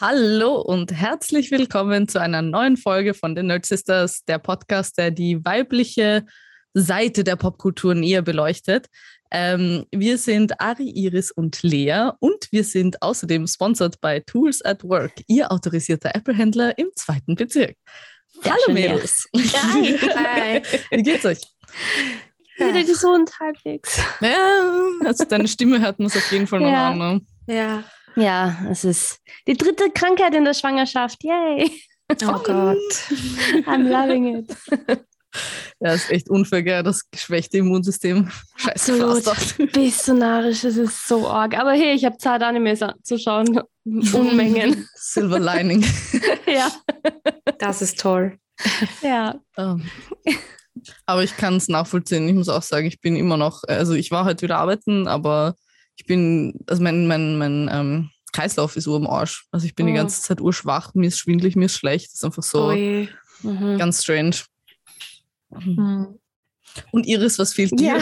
Hallo und herzlich willkommen zu einer neuen Folge von The Nerd Sisters, der Podcast, der die weibliche Seite der Popkultur näher beleuchtet. Wir sind Ari, Iris und Lea und wir sind außerdem sponsored bei Tools at Work, ihr autorisierter Apple-Händler im 2. Bezirk. Ja, hallo Mädels. Hi. Wie geht's euch? Ich bin wieder gesund halbwegs. Ja, also deine Stimme hört man es auf jeden Fall noch an. Ne? Ja. Ja, es ist die 3. Krankheit in der Schwangerschaft. Yay! Oh Gott. I'm loving it. Ja, ist echt unfair, gell? Das geschwächte Immunsystem. Scheiße, absolut. Bisonarisch, es ist so arg. Aber hey, ich habe Zeit, Animes anzuschauen. Unmengen. Silver Lining. Ja. Das ist toll. Ja. Aber ich kann es nachvollziehen. Ich muss auch sagen, ich bin immer noch, also ich war heute wieder arbeiten, aber ich bin, also mein Kreislauf ist am Arsch. Also ich bin die ganze Zeit urschwach, mir ist schwindelig, mir ist schlecht. Das ist einfach so ganz strange. Mhm. Und Iris, was fehlt dir?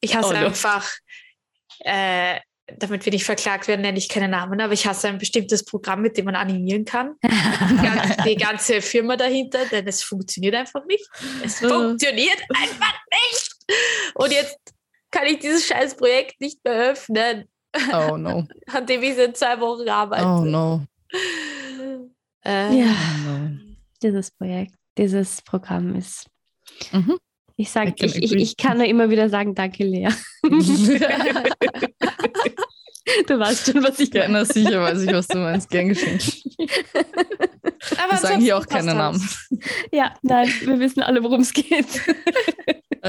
Ich hasse einfach, damit wir nicht verklagt werden, nenne ich keine Namen, aber ich hasse ein bestimmtes Programm, mit dem man animieren kann. Die ganze Firma dahinter, denn es funktioniert einfach nicht. Es funktioniert einfach nicht! Und jetzt kann ich dieses scheiß Projekt nicht mehr öffnen. Oh no. An dem ich seit 2 Wochen arbeite. Oh no. Ja, dieses Projekt, dieses Programm ist... Mhm. Ich sage, ich kann nur immer wieder sagen, danke Lea. Du weißt schon, was ich meine. Ja, sicher weiß ich, was du meinst. Gern geschehen. Aber wir sagen hier auch keine Namen. Ja, nein, wir wissen alle, worum es geht.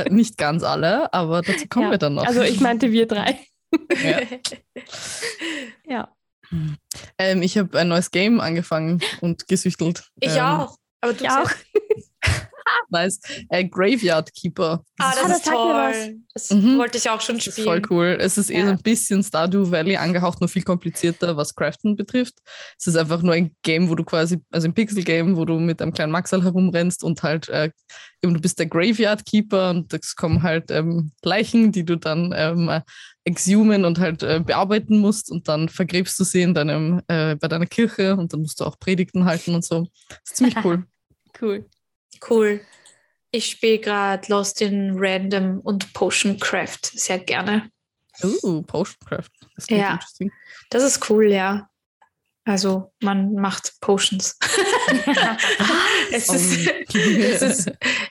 Nicht ganz alle, aber dazu kommen wir dann noch. Also ich meinte wir 3. Ja. Ja. Ich habe ein neues Game angefangen und gesüchtelt. Ich auch. Aber du auch. Nice. Graveyard Keeper. Das ist toll. Das wollte ich auch schon spielen. Das ist voll cool. Es ist eher so ein bisschen Stardew Valley angehaucht, nur viel komplizierter, was Craften betrifft. Es ist einfach nur ein Game, wo du quasi, also ein Pixel-Game, wo du mit einem kleinen Maxal herumrennst und halt eben du bist der Graveyard Keeper und es kommen halt Leichen, die du dann exhumen und halt bearbeiten musst und dann vergräbst du sie in deinem, bei deiner Kirche und dann musst du auch Predigten halten und so. Das ist ziemlich cool. Cool. Ich spiele gerade Lost in Random und Potion Craft sehr gerne. Potion Craft. Das ist cool, ja. Also man macht Potions. Es ist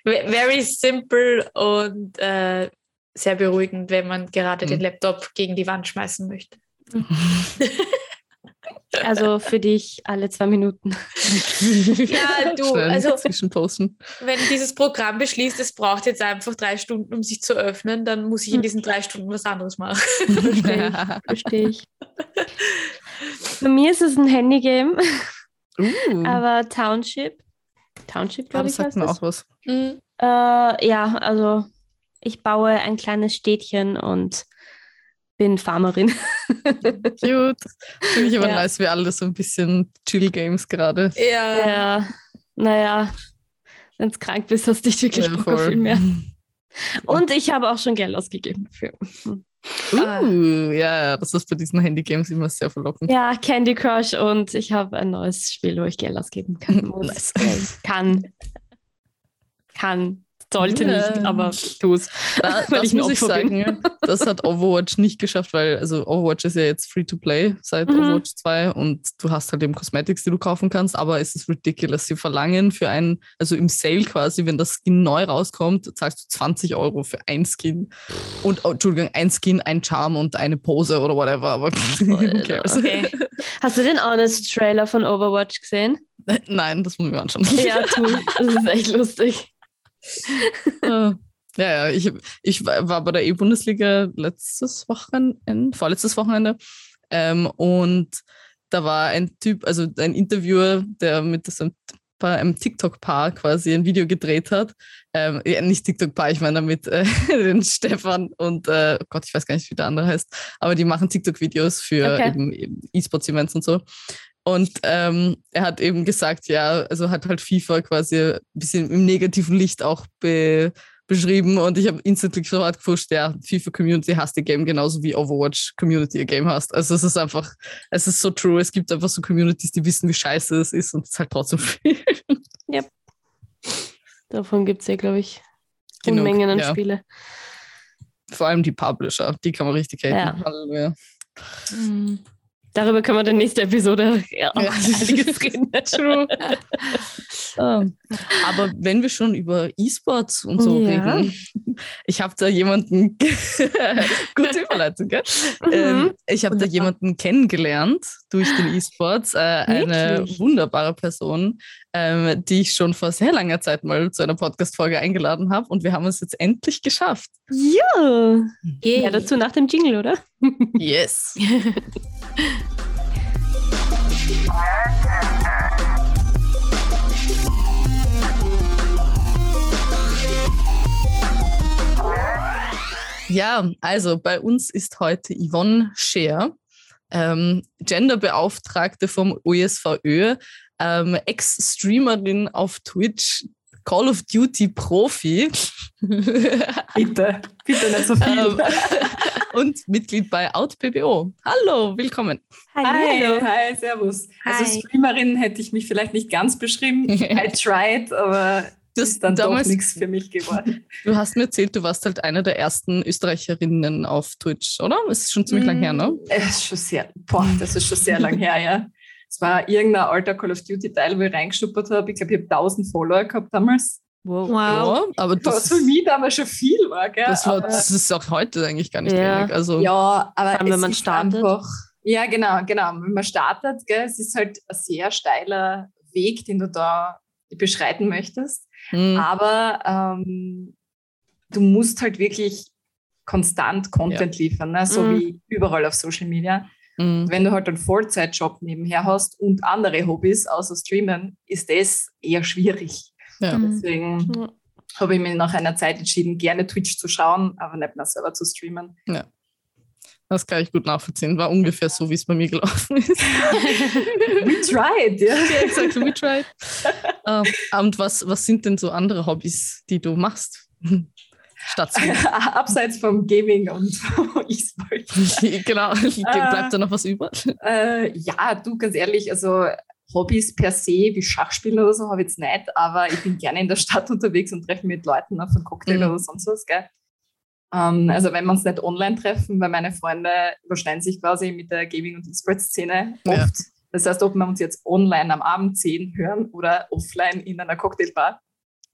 very simple und sehr beruhigend, wenn man gerade den Laptop gegen die Wand schmeißen möchte. Also für dich alle 2 Minuten. Ja, du, also wenn dieses Programm beschließt, es braucht jetzt einfach 3 Stunden, um sich zu öffnen, dann muss ich in diesen 3 Stunden was anderes machen. Verstehe ich. Bei mir ist es ein Handygame, aber Township, glaube ich, heißt das. Sagt mir auch was. Ja, also ich baue ein kleines Städtchen und bin Farmerin. Cute. Finde ich aber nice, wir alle so ein bisschen Chill-Games gerade. Ja. Naja, wenn du krank bist, hast du dich wirklich viel mehr. Und ich habe auch schon Geld ausgegeben dafür. Ja, das ist bei diesen Handy-Games immer sehr verlockend. Ja, Candy Crush und ich habe ein neues Spiel, wo ich Geld ausgeben kann. Muss. Kann. Sollte nicht, aber tu es. Das muss ich sagen, das hat Overwatch nicht geschafft, weil also Overwatch ist ja jetzt Free-to-Play seit Overwatch 2 und du hast halt eben Cosmetics, die du kaufen kannst, aber es ist ridiculous. Sie verlangen für einen, also im Sale quasi, wenn das Skin neu rauskommt, zahlst du 20 Euro für ein Skin. Und, ein Skin, ein Charm und eine Pose oder whatever. Aber okay. Hast du den Honest Trailer von Overwatch gesehen? Nein, das muss ich mir anschauen. Ja, cool. Das ist echt lustig. Ja, ich war bei der E-Bundesliga vorletztes Wochenende und da war ein Typ, also ein Interviewer, der mit einem TikTok-Paar quasi ein Video gedreht hat. Nicht TikTok-Paar, ich meine damit den Stefan und Gott, ich weiß gar nicht, wie der andere heißt, aber die machen TikTok-Videos für eben E-Sports-Events und so. Und er hat eben gesagt, ja, also hat halt FIFA quasi ein bisschen im negativen Licht auch beschrieben und ich habe instantly sofort gepusht, ja, FIFA-Community hasst ihr Game genauso wie Overwatch-Community ihr Game hasst. Also es ist einfach, es ist so true, es gibt einfach so Communities, die wissen, wie scheiße es ist und es halt trotzdem viel. Ja, davon gibt es ja, glaube ich, Unmengen an Spiele. Vor allem die Publisher, die kann man richtig haten. Ja. Also, ja. Mhm. Darüber können wir in der nächsten Episode auch einiges reden. True. Aber wenn wir schon über E-Sports und so reden, ich habe da jemanden, gute Überleitung, gell? Ich habe da jemanden kennengelernt durch den E-Sports, eine wunderbare Person, die ich schon vor sehr langer Zeit mal zu einer Podcast-Folge eingeladen habe und wir haben es jetzt endlich geschafft. Ja, ja, dazu nach dem Jingle, oder? Yes. Ja, also bei uns ist heute Yvonne Scheer, Genderbeauftragte vom OSVÖ, Ex-Streamerin auf Twitch, Call of Duty-Profi. Bitte, bitte nicht so viel. Und Mitglied bei OutPBO. Hallo, willkommen. Hallo. Hi, servus. Hi. Also Streamerin hätte ich mich vielleicht nicht ganz beschrieben. I tried, aber... Das ist dann damals, doch nichts für mich geworden. Du hast mir erzählt, du warst halt einer der ersten Österreicherinnen auf Twitch, oder? Es ist schon ziemlich lang her, ne? Das ist schon sehr lang her, ja. Es war irgendein alter Call of Duty-Teil, wo ich reingeschuppert habe. Ich glaube, ich habe 1000 Follower gehabt damals. Wow. Ja, aber das, was für mich damals schon viel war, gell? Das ist auch heute eigentlich gar nicht wenig. Also, ja, aber wenn man startet. Einfach, ja, genau. Wenn man startet, gell, es ist halt ein sehr steiler Weg, den du da beschreiten möchtest. Aber du musst halt wirklich konstant Content liefern, ne? So wie überall auf Social Media. Wenn du halt einen Vollzeitjob nebenher hast und andere Hobbys außer Streamen, ist das eher schwierig. Ja. Deswegen habe ich mich nach einer Zeit entschieden, gerne Twitch zu schauen, aber nicht mehr selber zu streamen. Ja. Das kann ich gut nachvollziehen. War ungefähr so, wie es bei mir gelaufen ist. We tried, ja. Yeah, exactly, we tried. Und was sind denn so andere Hobbys, die du machst? Abseits vom Gaming und E-Sport. Genau, bleibt da noch was über? Ja, du, ganz ehrlich, also Hobbys per se, wie Schachspielen oder so, habe ich jetzt nicht, aber ich bin gerne in der Stadt unterwegs und treffe mich mit Leuten auf einen Cocktail oder sonst was, gell? Also wenn wir uns nicht online treffen, weil meine Freunde überschneiden sich quasi mit der Gaming- und E-Sports-Szene oft. Ja. Das heißt, ob wir uns jetzt online am Abend sehen, hören oder offline in einer Cocktailbar,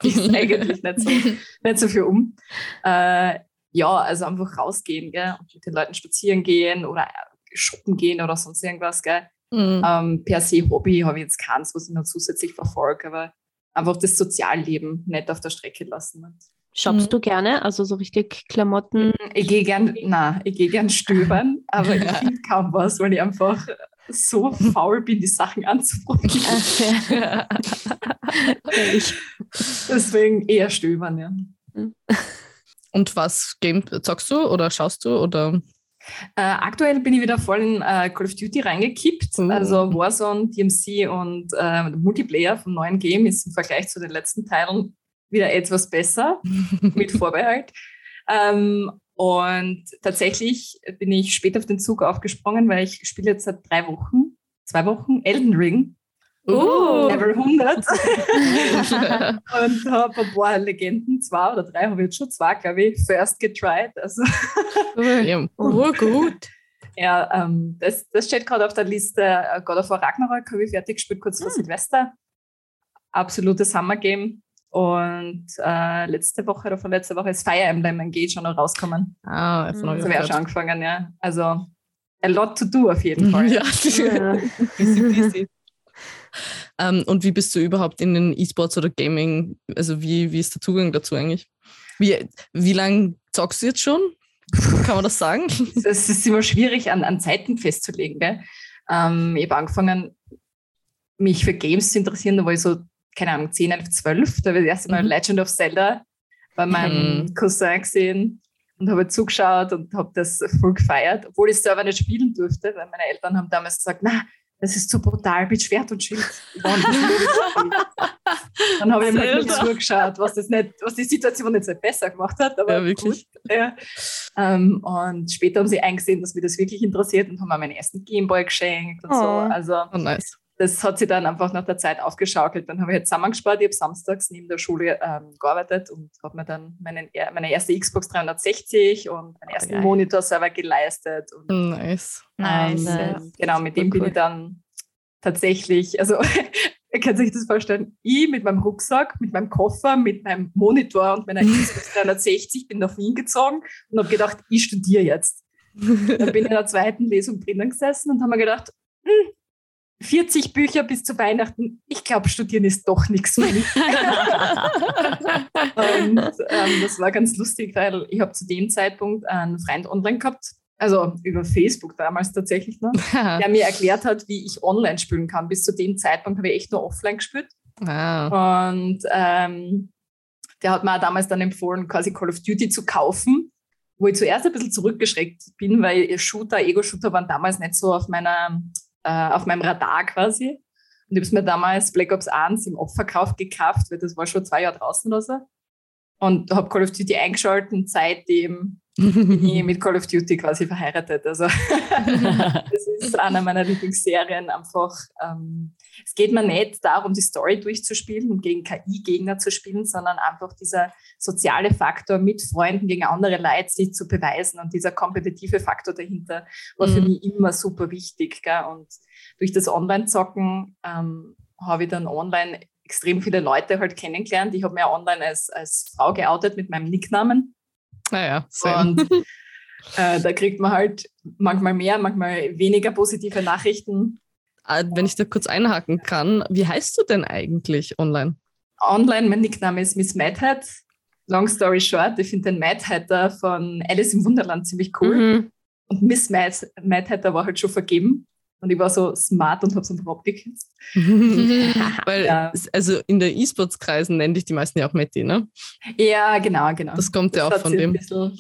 ist eigentlich nicht so viel um. Also einfach rausgehen, gell? Und mit den Leuten spazieren gehen oder shoppen gehen oder sonst irgendwas. Gell? Per se Hobby habe ich jetzt keins, was ich noch zusätzlich verfolge, aber einfach das Sozialleben nicht auf der Strecke lassen. Shoppst du gerne? Also so richtig Klamotten? Ich gehe gern stöbern, aber ich finde kaum was, weil ich einfach so faul bin, die Sachen anzuprobieren. Deswegen eher stöbern, ja. Und was Game zockst du oder schaust du? Oder? Aktuell bin ich wieder voll in Call of Duty reingekippt. Also Warzone, DMC und der Multiplayer vom neuen Game ist im Vergleich zu den letzten Teilen wieder etwas besser, mit Vorbehalt. Und tatsächlich bin ich spät auf den Zug aufgesprungen, weil ich spiele jetzt seit 2 Wochen Elden Ring. Level 100. Und habe ein paar Legenden, 2 oder 3, habe ich jetzt schon 2, glaube ich, first getried. Also gut. Ja, das steht gerade auf der Liste. God of War Ragnarok habe ich fertig gespielt, kurz vor Silvester. Absolutes Hammer-Game. Und vorletzte Woche ist Fire Emblem Engage schon noch rausgekommen. Das wäre schon angefangen, ja. Also a lot to do auf jeden Fall. Ja. Busy. Und wie bist du überhaupt in den E-Sports oder Gaming? Also wie ist der Zugang dazu eigentlich? Wie lange zockst du jetzt schon? Kann man das sagen? Es ist immer schwierig, an Zeiten festzulegen, gell? Ich habe angefangen, mich für Games zu interessieren, da war ich so, keine Ahnung, 10, 11, 12, da habe ich das erste Mal Legend of Zelda bei meinem Cousin gesehen und habe zugeschaut und habe das voll gefeiert, obwohl ich selber nicht spielen durfte, weil meine Eltern haben damals gesagt, na, das ist zu brutal mit Schwert und Schild. Dann habe ich mir nur zugeschaut, was die Situation nicht so besser gemacht hat. Aber ja, wirklich. Gut. Ja. Und später haben sie eingesehen, dass mir das wirklich interessiert und haben mir meinen ersten Gameboy geschenkt und so. Also, nice. Das hat sie dann einfach nach der Zeit aufgeschaukelt. Dann habe ich halt zusammengespart. Ich habe samstags neben der Schule gearbeitet und habe mir dann meine erste Xbox 360 und meinen ersten Monitor selber geleistet. Und, nice. Genau, mit dem bin ich dann tatsächlich, also ihr könnt sich das vorstellen, ich mit meinem Rucksack, mit meinem Koffer, mit meinem Monitor und meiner Xbox 360 bin nach Wien gezogen und habe gedacht, ich studiere jetzt. Dann bin ich in der zweiten Lesung drinnen gesessen und habe mir gedacht, 40 Bücher bis zu Weihnachten. Ich glaube, studieren ist doch nichts mehr. Und das war ganz lustig, weil ich habe zu dem Zeitpunkt einen Freund online gehabt, also über Facebook damals tatsächlich noch, der mir erklärt hat, wie ich online spielen kann. Bis zu dem Zeitpunkt habe ich echt nur offline gespielt. Wow. Und der hat mir damals dann empfohlen, quasi Call of Duty zu kaufen, wo ich zuerst ein bisschen zurückgeschreckt bin, weil Ego-Shooter waren damals nicht so auf meinem Radar quasi. Und ich habe es mir damals Black Ops 1 im Opferkauf gekauft, weil das war schon 2 Jahre draußen oder so. Und habe Call of Duty eingeschaltet und seitdem bin ich mit Call of Duty quasi verheiratet. Also das ist eine meiner Lieblingsserien einfach. Es geht mir nicht darum, die Story durchzuspielen und gegen KI-Gegner zu spielen, sondern einfach dieser soziale Faktor mit Freunden gegen andere Leute sich zu beweisen und dieser kompetitive Faktor dahinter war für mich immer super wichtig. Gell? Und durch das Online-Zocken habe ich dann online extrem viele Leute halt kennengelernt. Ich habe mich online als Frau geoutet mit meinem Nicknamen. Naja, und da kriegt man halt manchmal mehr, manchmal weniger positive Nachrichten. Wenn ich da kurz einhaken kann, wie heißt du denn eigentlich online? Online, mein Nickname ist Miss Mad Hatter. Long story short, ich finde den Mad Hatter von Alice im Wunderland ziemlich cool. Mhm. Und Miss Mad Hatter war halt schon vergeben. Und ich war so smart und habe es einfach abgekürzt. Weil, also in der E-Sports-Kreisen nennen dich die meisten ja auch Matti, ne? Ja, genau. Das kommt ja auch von dem.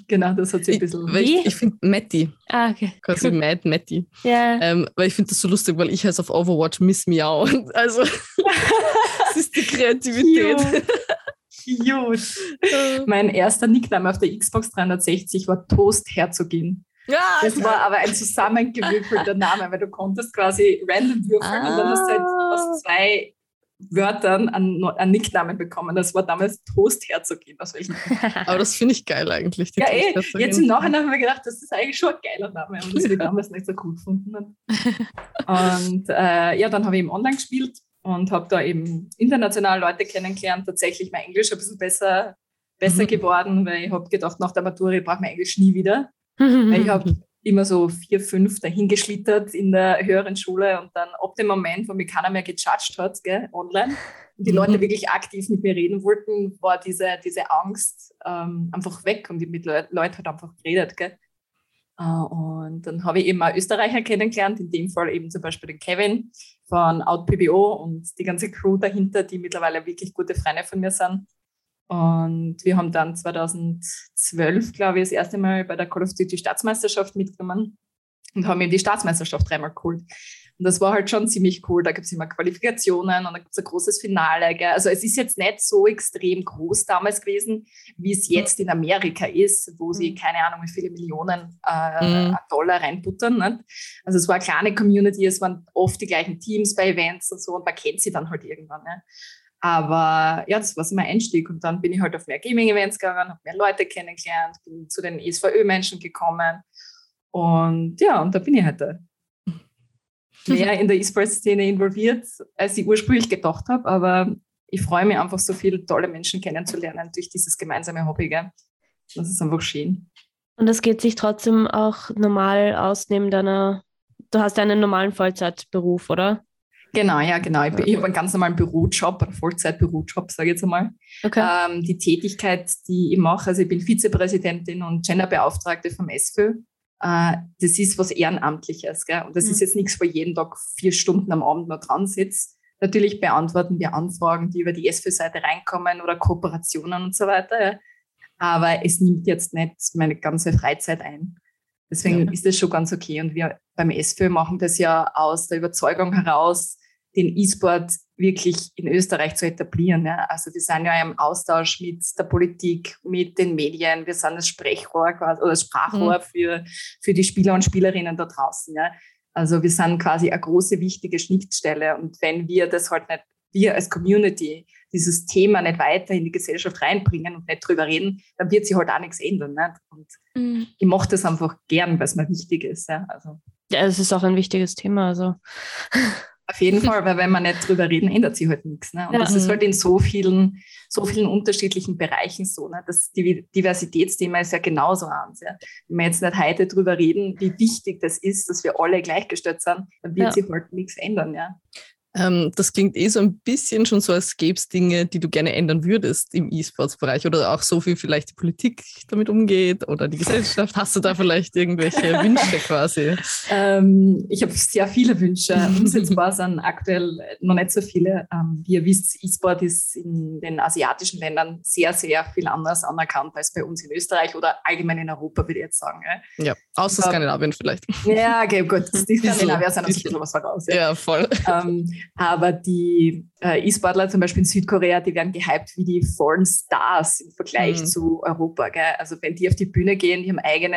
Genau, das hat sie ein bisschen... Ich finde Matti. Ah, okay. Quasi Mad Matti. Ja. Weil ich finde das so lustig, weil ich heiße auf Overwatch Miss Miau. Und also, das ist die Kreativität. Cute. Mein erster Nickname auf der Xbox 360 war Toast-Herzogin. Ja, das war aber ein zusammengewürfelter Name, weil du konntest quasi random würfeln und dann hast du halt aus 2 Wörtern einen Nicknamen bekommen. Das war damals Toast-Herzogin. Aber das finde ich geil eigentlich. Ja, jetzt im Nachhinein habe ich mir gedacht, das ist eigentlich schon ein geiler Name, und das habe ich damals nicht so cool gefunden. Und dann habe ich eben online gespielt und habe da eben international Leute kennengelernt. Tatsächlich mein Englisch ein bisschen besser geworden, weil ich habe gedacht, nach der Matura brauche ich mein Englisch nie wieder. Weil ich habe immer so 4, 5 dahingeschlittert in der höheren Schule und dann ab dem Moment, wo mich keiner mehr gejudged hat, gell, online, und die Leute wirklich aktiv mit mir reden wollten, war diese Angst einfach weg und ich mit Leuten halt einfach geredet. Gell. Und dann habe ich eben auch Österreicher kennengelernt, in dem Fall eben zum Beispiel den Kevin von OutPBO und die ganze Crew dahinter, die mittlerweile wirklich gute Freunde von mir sind. Und wir haben dann 2012, glaube ich, das erste Mal bei der Call of Duty Staatsmeisterschaft mitgenommen und haben eben die Staatsmeisterschaft 3-mal geholt. Und das war halt schon ziemlich cool. Da gibt es immer Qualifikationen und da gibt es ein großes Finale. Gell? Also es ist jetzt nicht so extrem groß damals gewesen, wie es jetzt in Amerika ist, wo sie, keine Ahnung, wie viele Millionen $Dollar reinbuttern. Nicht? Also es war eine kleine Community, es waren oft die gleichen Teams bei Events und so und man kennt sie dann halt irgendwann. Ne? Aber ja, das war so mein Einstieg. Und dann bin ich halt auf mehr Gaming-Events gegangen, habe mehr Leute kennengelernt, bin zu den ESVÖ-Menschen gekommen. Und ja, und da bin ich halt da. Mehr in der E-Sports-Szene involviert, als ich ursprünglich gedacht habe. Aber ich freue mich einfach, so viele tolle Menschen kennenzulernen durch dieses gemeinsame Hobby. Gell? Das ist einfach schön. Und das geht sich trotzdem auch normal aus neben du hast einen normalen Vollzeitberuf, oder? Genau, ja, genau. Ich habe einen ganz normalen Bürojob, einen Vollzeitbürojob, sage ich jetzt einmal. Okay. Die Tätigkeit, die ich mache, also ich bin Vizepräsidentin und Genderbeauftragte vom ESVÖ, das ist was Ehrenamtliches. Gell? Und das ist jetzt nichts, wo ich jeden Tag 4 Stunden am Abend noch dran sitze. Natürlich beantworten wir Anfragen, die über die ESVÖ-Seite reinkommen oder Kooperationen und so weiter. Ja? Aber es nimmt jetzt nicht meine ganze Freizeit ein. Deswegen ist das schon ganz okay. Und wir beim ESVÖ machen das ja aus der Überzeugung heraus, den E-Sport wirklich in Österreich zu etablieren. Ja. Also wir sind ja im Austausch mit der Politik, mit den Medien. Wir sind das Sprechrohr oder das Sprachrohr für die Spieler und Spielerinnen da draußen. Ja. Also wir sind quasi eine große, wichtige Schnittstelle. Und wenn wir das halt nicht, wir als Community, dieses Thema nicht weiter in die Gesellschaft reinbringen und nicht drüber reden, dann wird sich halt auch nichts ändern. Nicht? Und ich mache das einfach gern, weil es mir wichtig ist. Ja, also. Ja, es ist auch ein wichtiges Thema. Also. Auf jeden Fall, weil wenn wir nicht drüber reden, ändert sich halt nichts. Ne? Und das ist halt in so vielen unterschiedlichen Bereichen so. Ne? Das Diversitätsthema ist ja genauso eins. Ja? Wenn wir jetzt nicht heute drüber reden, wie wichtig das ist, dass wir alle gleichgestellt sind, dann wird sich halt nichts ändern. Ja? Das klingt so ein bisschen schon so, als gäbe es Dinge, die du gerne ändern würdest im E-Sports-Bereich oder auch so, wie vielleicht die Politik damit umgeht oder die Gesellschaft. Hast du da vielleicht irgendwelche Wünsche quasi? Ich habe sehr viele Wünsche. Umsetzbar sind aktuell noch nicht so viele. Wie ihr wisst, E-Sport ist in den asiatischen Ländern sehr, sehr viel anders anerkannt als bei uns in Österreich oder allgemein in Europa, würde ich jetzt sagen. Ja, außer Skandinavien vielleicht. Ja, okay, gut. Die Skandinavier sind ein bisschen was voraus. Ja, voll. Aber die E-Sportler zum Beispiel in Südkorea, die werden gehypt wie die Foreign Stars im Vergleich zu Europa. Gell? Also wenn die auf die Bühne gehen, die haben eigene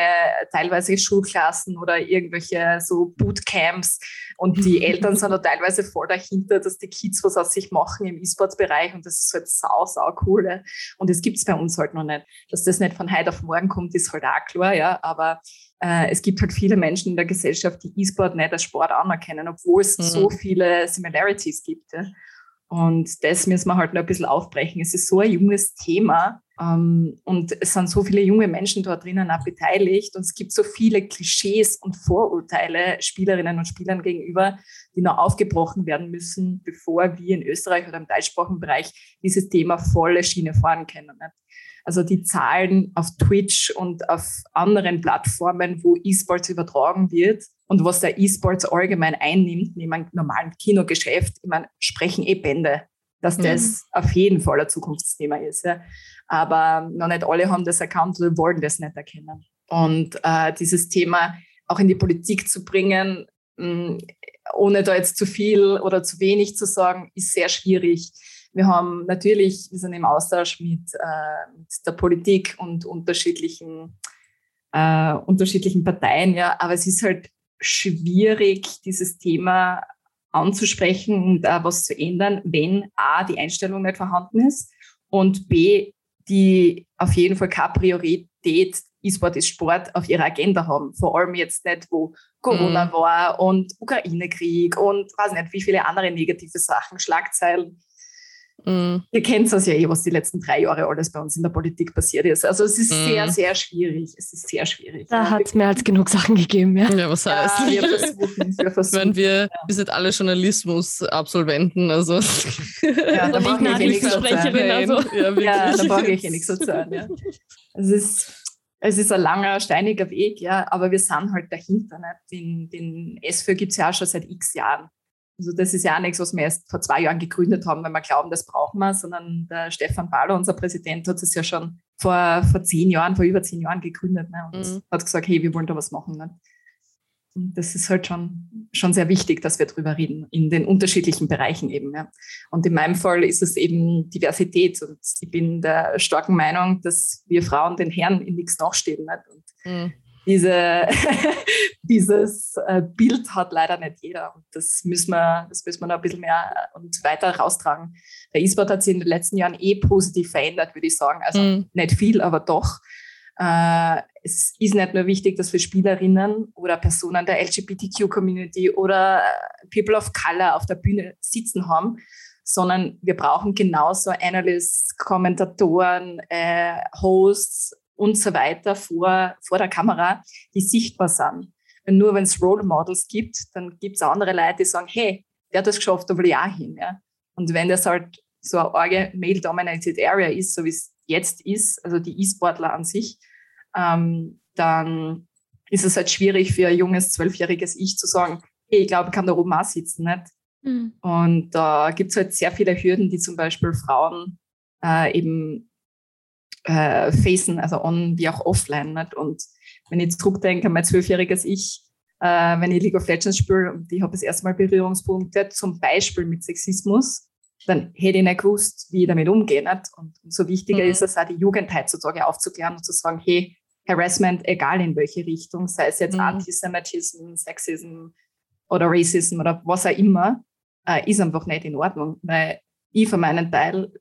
teilweise Schulklassen oder irgendwelche so Bootcamps und die Eltern sind da teilweise voll dahinter, dass die Kids was aus sich machen im E-Sport-Bereich und das ist halt sau cool. Ne? Und das gibt es bei uns halt noch nicht. Dass das nicht von heute auf morgen kommt, ist halt auch klar, ja, aber es gibt halt viele Menschen in der Gesellschaft, die E-Sport nicht als Sport anerkennen, obwohl es so viele Similarities gibt. Ja. Und das müssen wir halt noch ein bisschen aufbrechen. Es ist so ein junges Thema und es sind so viele junge Menschen dort drinnen auch beteiligt und es gibt so viele Klischees und Vorurteile Spielerinnen und Spielern gegenüber, die noch aufgebrochen werden müssen, bevor wir in Österreich oder im deutschsprachigen Bereich dieses Thema volle Schiene fahren können. Nicht? Also die Zahlen auf Twitch und auf anderen Plattformen, wo E-Sports übertragen wird und was der E-Sports allgemein einnimmt, neben einem normalen Kinogeschäft, ich meine, sprechen Bände, dass das auf jeden Fall ein Zukunftsthema ist. Ja. Aber noch nicht alle haben das erkannt oder wollen das nicht erkennen. Und dieses Thema auch in die Politik zu bringen, ohne da jetzt zu viel oder zu wenig zu sagen, ist sehr schwierig. Wir sind im Austausch mit der Politik und unterschiedlichen Parteien, ja, aber es ist halt schwierig, dieses Thema anzusprechen und was zu ändern, wenn A, die Einstellung nicht vorhanden ist und B, die auf jeden Fall keine Priorität, E-Sport ist Sport, auf ihrer Agenda haben. Vor allem jetzt nicht, wo Corona war und Ukraine-Krieg und weiß nicht, wie viele andere negative Sachen, Schlagzeilen. Ihr kennt das ja was die letzten 3 Jahre alles bei uns in der Politik passiert ist. Also es ist sehr, sehr schwierig. Es ist sehr schwierig. Da hat es mehr als genug Sachen gegeben, ja. Ja, was heißt? Ja, wir versuchen. Ich meine, wir sind alle Journalismus-Absolventen, also. Ja, da brauche ich nichts dazu. Ja, da brauche ich nichts dazu. Ja. Es ist ein langer, steiniger Weg, ja, aber wir sind halt dahinter. Nicht? Den ESVÖ gibt es ja auch schon seit x Jahren. Also das ist ja auch nichts, was wir erst vor 2 Jahren gegründet haben, weil wir glauben, das brauchen wir, sondern der Stefan Baller, unser Präsident, hat es ja schon vor über 10 Jahren gegründet, ne? Und hat gesagt, hey, wir wollen da was machen. Ne? Und das ist halt schon sehr wichtig, dass wir drüber reden, in den unterschiedlichen Bereichen eben. Ja. Und in meinem Fall ist es eben Diversität und ich bin der starken Meinung, dass wir Frauen den Herren in nichts nachstehen. Ne? Und dieses Bild hat leider nicht jeder und das müssen wir noch ein bisschen mehr und weiter raustragen. Der E-Sport hat sich in den letzten Jahren positiv verändert, würde ich sagen. Also nicht viel, aber doch. Es ist nicht nur wichtig, dass wir Spielerinnen oder Personen der LGBTQ-Community oder People of Color auf der Bühne sitzen haben, sondern wir brauchen genauso Analysts, Kommentatoren, Hosts, und so weiter vor der Kamera, die sichtbar sind. Und nur wenn es Role Models gibt, dann gibt es andere Leute, die sagen, hey, der hat das geschafft, da will ich auch hin. Ja? Und wenn das halt so eine arge Male-Dominated Area ist, so wie es jetzt ist, also die E-Sportler an sich, dann ist es halt schwierig für ein junges, 12-jähriges Ich zu sagen, hey, ich glaube, ich kann da oben auch sitzen. Nicht? Und da gibt es halt sehr viele Hürden, die zum Beispiel Frauen eben facen, also on wie auch offline. Nicht? Und wenn ich zurückdenke, mein 12-jähriges Ich, wenn ich League of Legends spiele und ich habe das erste Mal Berührungspunkte, zum Beispiel mit Sexismus, dann hätte ich nicht gewusst, wie ich damit umgehen hat. Und umso wichtiger ist es auch, die Jugend heutzutage aufzuklären und zu sagen, hey, Harassment, egal in welche Richtung, sei es jetzt Antisemitismus, Sexismus oder Racism oder was auch immer, ist einfach nicht in Ordnung. Weil ich für meinen Teil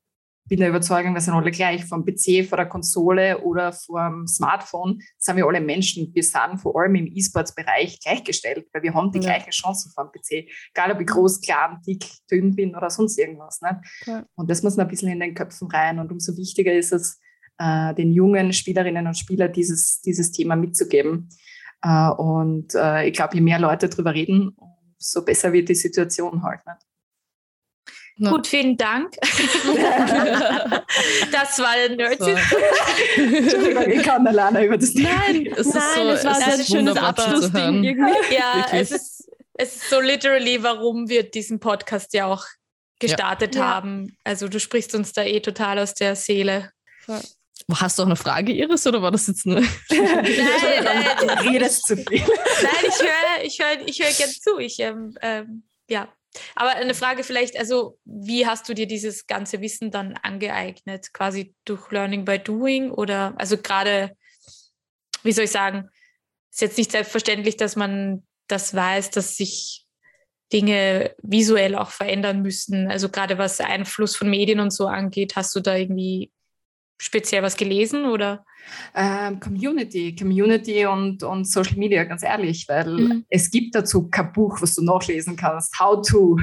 bin der Überzeugung, wir sind alle gleich, vom PC, vor der Konsole oder vom Smartphone sind wir alle Menschen. Wir sind vor allem im E-Sports-Bereich gleichgestellt, weil wir haben die gleichen Chancen vom PC. Egal, ob ich groß, klein, dick, dünn bin oder sonst irgendwas. Ne? Ja. Und das muss man ein bisschen in den Köpfen rein. Und umso wichtiger ist es, den jungen Spielerinnen und Spielern dieses Thema mitzugeben. Und ich glaube, je mehr Leute darüber reden, umso besser wird die Situation halt. Ne? Ja. Gut, vielen Dank. Das war ein Nerd Sisters. Ich kann alleine über das Thema. Nein, es war ein schönes Abschlussding. Ja, es ist so literally, warum wir diesen Podcast ja auch gestartet haben. Also du sprichst uns da total aus der Seele. Ja. Hast du auch eine Frage, Iris, oder war das jetzt eine... Nein. Du redest zu viel. Nein, ich höre gerne zu. Ich, ja. Aber eine Frage vielleicht, also wie hast du dir dieses ganze Wissen dann angeeignet? Quasi durch Learning by Doing oder, also gerade, wie soll ich sagen, ist jetzt nicht selbstverständlich, dass man das weiß, dass sich Dinge visuell auch verändern müssen. Also gerade was Einfluss von Medien und so angeht, hast du da irgendwie speziell was gelesen oder? Community und Social Media, ganz ehrlich, weil es gibt dazu kein Buch, was du nachlesen kannst. How to.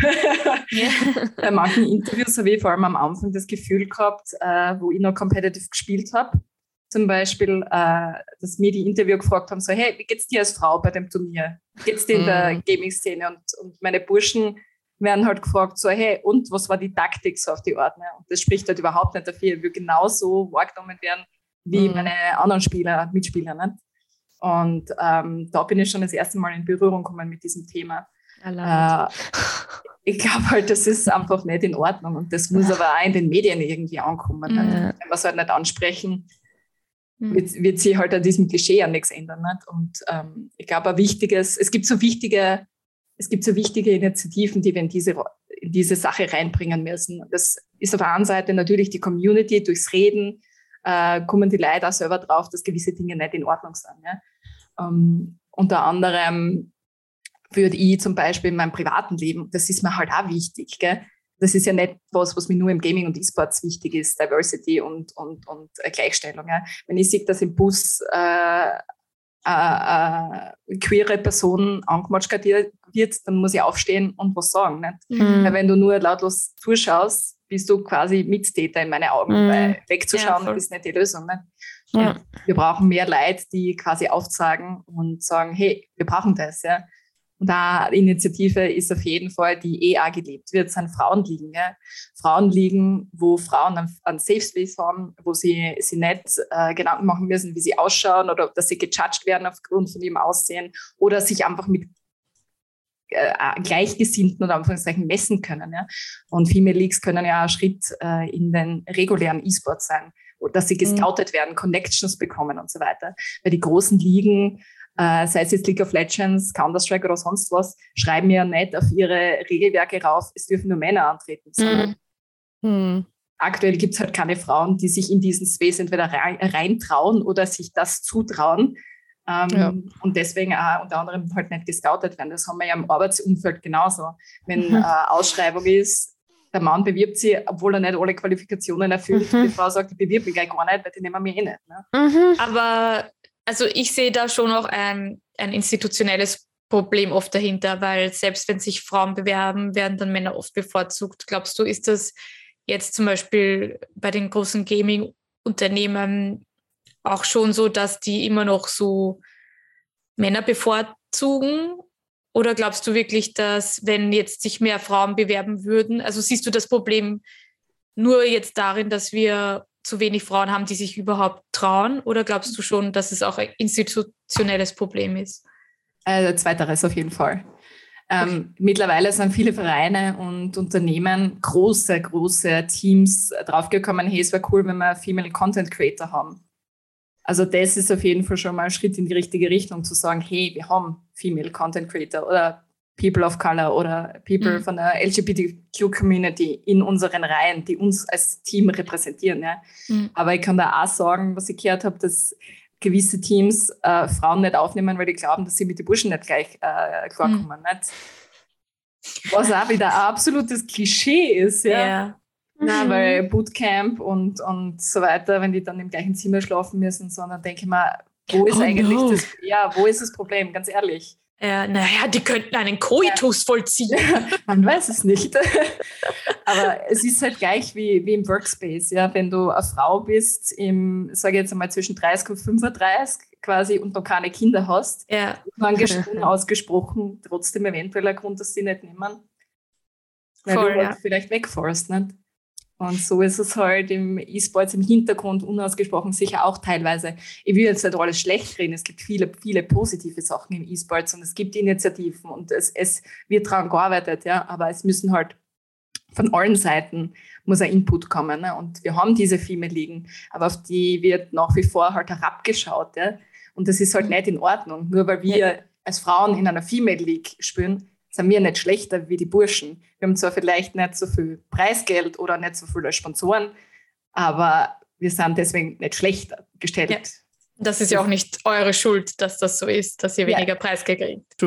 Bei manchen Interviews habe ich vor allem am Anfang das Gefühl gehabt, wo ich noch competitive gespielt habe, zum Beispiel, dass mir die Interviewer gefragt haben, so, hey, wie geht's dir als Frau bei dem Turnier? Wie geht's dir in der Gaming-Szene? Und meine Burschen werden halt gefragt, so, hey, und was war die Taktik so auf die Art? Ne? Und das spricht halt überhaupt nicht dafür. Ich will genauso wahrgenommen werden wie meine anderen Spieler, Mitspieler. Ne? Und da bin ich schon das erste Mal in Berührung gekommen mit diesem Thema. Ich glaube halt, das ist einfach nicht in Ordnung und das muss aber auch in den Medien irgendwie ankommen. Ne? Wenn wir es halt nicht ansprechen, wird sich halt an diesem Klischee ja nichts ändern. Ne? Und ich glaube, es gibt so wichtige Initiativen, die wir in diese Sache reinbringen müssen. Das ist auf der einen Seite natürlich die Community. Durchs Reden kommen die Leute auch selber drauf, dass gewisse Dinge nicht in Ordnung sind. Ja? Unter anderem würde ich zum Beispiel in meinem privaten Leben, das ist mir halt auch wichtig, gell? Das ist ja nicht was mir nur im Gaming und E-Sports wichtig ist, Diversity und Gleichstellung. Ja? Wenn ich sehe, dass im Bus queere Personen angematscht wird, dann muss ich aufstehen und was sagen. Nicht? Weil wenn du nur lautlos zuschaust, bist du quasi Mittäter in meinen Augen, weil wegzuschauen ist nicht die Lösung. Nicht? Ja. Wir brauchen mehr Leute, die quasi aufzeigen und sagen, hey, wir brauchen das. Ja? Und da Initiative ist auf jeden Fall, die auch gelebt wird, sind Frauenligen. Ja? Frauenligen, wo Frauen einen Safe Space haben, wo sie nicht Gedanken machen müssen, wie sie ausschauen oder dass sie gejudged werden aufgrund von ihrem Aussehen oder sich einfach mit Gleichgesinnten oder Anführungszeichen messen können. Ja? Und Female Leagues können ja ein Schritt in den regulären E-Sport sein, dass sie gescoutet werden, Connections bekommen und so weiter. Weil die großen Ligen, sei es jetzt League of Legends, Counter-Strike oder sonst was, schreiben ja nicht auf ihre Regelwerke rauf, es dürfen nur Männer antreten. Aktuell gibt es halt keine Frauen, die sich in diesen Space entweder reintrauen oder sich das zutrauen. Und deswegen auch unter anderem halt nicht gescoutet werden. Das haben wir ja im Arbeitsumfeld genauso. Wenn Ausschreibung ist, der Mann bewirbt sich, obwohl er nicht alle Qualifikationen erfüllt. Die Frau sagt, ich bewirb mich gleich gar nicht, weil die nehmen wir eh nicht. Ne? Aber also ich sehe da schon auch ein institutionelles Problem oft dahinter, weil selbst wenn sich Frauen bewerben, werden dann Männer oft bevorzugt. Glaubst du, ist das jetzt zum Beispiel bei den großen Gaming-Unternehmen auch schon so, dass die immer noch so Männer bevorzugen? Oder glaubst du wirklich, dass wenn jetzt sich mehr Frauen bewerben würden, also siehst du das Problem nur jetzt darin, dass wir zu wenig Frauen haben, die sich überhaupt trauen? Oder glaubst du schon, dass es auch ein institutionelles Problem ist? Also zweiteres auf jeden Fall. Mittlerweile sind viele Vereine und Unternehmen, große Teams draufgekommen, hey, es wäre cool, wenn wir Female Content Creator haben. Also das ist auf jeden Fall schon mal ein Schritt in die richtige Richtung, zu sagen, hey, wir haben Female Content Creator oder People of Color oder People von der LGBTQ-Community in unseren Reihen, die uns als Team repräsentieren. Ja. Mhm. Aber ich kann da auch sagen, was ich gehört habe, dass gewisse Teams Frauen nicht aufnehmen, weil die glauben, dass sie mit den Burschen nicht gleich klarkommen. Nicht? Was auch wieder ein absolutes Klischee ist. Ja. Yeah. Nein, weil Bootcamp und so weiter, wenn die dann im gleichen Zimmer schlafen müssen, sondern denke ich mir, wo ist wo ist das Problem, ganz ehrlich? Naja, die könnten einen Koitus vollziehen. Man weiß es nicht. Aber es ist halt gleich wie im Workspace. Ja? Wenn du eine Frau bist, sage ich jetzt einmal zwischen 30 und 35 quasi und noch keine Kinder hast, ausgesprochen, trotzdem eventuell ein Grund, dass die nicht nehmen, weil du halt vielleicht wegfährst, nicht? Und so ist es halt im E-Sports im Hintergrund unausgesprochen sicher auch teilweise. Ich will jetzt nicht alles schlecht reden. Es gibt viele, viele positive Sachen im E-Sports und es gibt Initiativen und es wird daran gearbeitet, ja. Aber es müssen halt von allen Seiten muss ein Input kommen, ne? Und wir haben diese Filme liegen, aber auf die wird nach wie vor halt herabgeschaut, ja. Und das ist halt nicht in Ordnung. Nur weil wir als Frauen in einer Female League spielen, sind wir nicht schlechter wie die Burschen. Wir haben zwar vielleicht nicht so viel Preisgeld oder nicht so viele Sponsoren, aber wir sind deswegen nicht schlechter gestellt. Ja. Das ist ja auch nicht eure Schuld, dass das so ist, dass ihr weniger Preisgeld kriegt.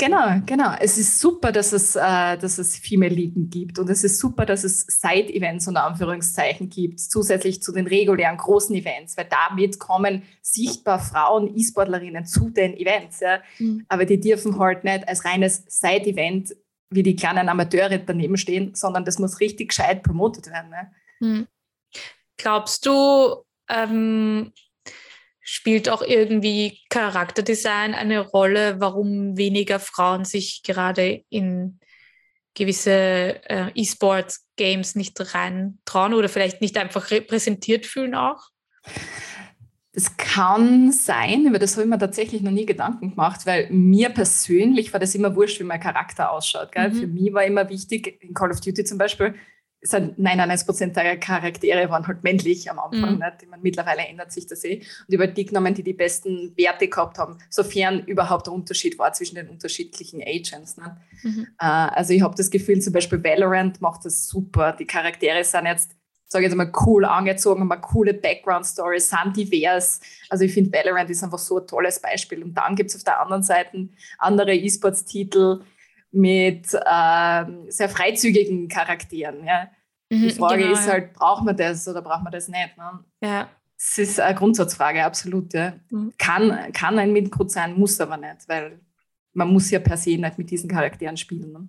Genau. Es ist super, dass es Female Ligen gibt und es ist super, dass es Side-Events unter Anführungszeichen gibt, zusätzlich zu den regulären großen Events, weil damit kommen sichtbar Frauen, E-Sportlerinnen zu den Events. Ja. Mhm. Aber die dürfen halt nicht als reines Side-Event wie die kleinen Amateure daneben stehen, sondern das muss richtig gescheit promotet werden. Ne? Mhm. Glaubst du, spielt auch irgendwie Charakterdesign eine Rolle, warum weniger Frauen sich gerade in gewisse E-Sports-Games nicht reintrauen oder vielleicht nicht einfach repräsentiert fühlen auch? Das kann sein, über das habe ich mir tatsächlich noch nie Gedanken gemacht, weil mir persönlich war das immer wurscht, wie mein Charakter ausschaut. Gell? Mhm. Für mich war immer wichtig, in Call of Duty zum Beispiel, 99% der Charaktere waren halt männlich am Anfang. Mhm. Nicht? Ich meine, mittlerweile ändert sich das eh. Und über die genommen, die besten Werte gehabt haben, sofern überhaupt der Unterschied war zwischen den unterschiedlichen Agents. Mhm. Also ich habe das Gefühl, zum Beispiel Valorant macht das super. Die Charaktere sind jetzt, sage ich jetzt mal, cool angezogen, haben eine coole Background-Story, sind divers. Also ich finde, Valorant ist einfach so ein tolles Beispiel. Und dann gibt es auf der anderen Seite andere E-Sports-Titel, mit sehr freizügigen Charakteren. Ja. Mhm, die Frage ist halt, braucht man das oder braucht man das nicht? Ne? Ja. Es ist eine Grundsatzfrage, absolut. Ja. Mhm. Kann ein Mitgrund sein, muss aber nicht, weil man muss ja per se nicht mit diesen Charakteren spielen. Ne?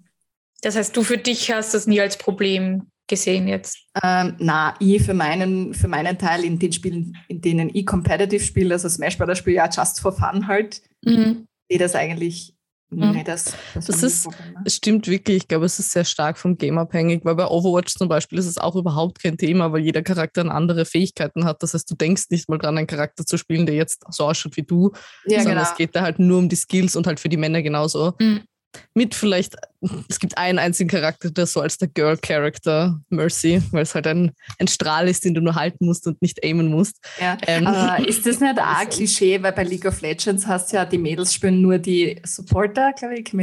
Das heißt, du für dich hast das nie als Problem gesehen jetzt? Nein, ich für meinen Teil in den Spielen, in denen ich competitive spiele, also Smash Bros. Spiele, ja, just for fun halt, sehe das eigentlich. Nee, das ist, es stimmt wirklich, ich glaube, es ist sehr stark vom Game abhängig, weil bei Overwatch zum Beispiel ist es auch überhaupt kein Thema, weil jeder Charakter andere Fähigkeiten hat, das heißt, du denkst nicht mal dran, einen Charakter zu spielen, der jetzt so ausschaut wie du, sondern es geht da halt nur um die Skills und halt für die Männer genauso. Mhm. Mit vielleicht, es gibt einen einzigen Charakter, der so als der Girl-Character, Mercy, weil es halt ein Strahl ist, den du nur halten musst und nicht aimen musst. Ja. Aber ist das nicht auch ein Klischee, weil bei League of Legends hast du ja, die Mädels spielen nur die Supporter, glaube ich.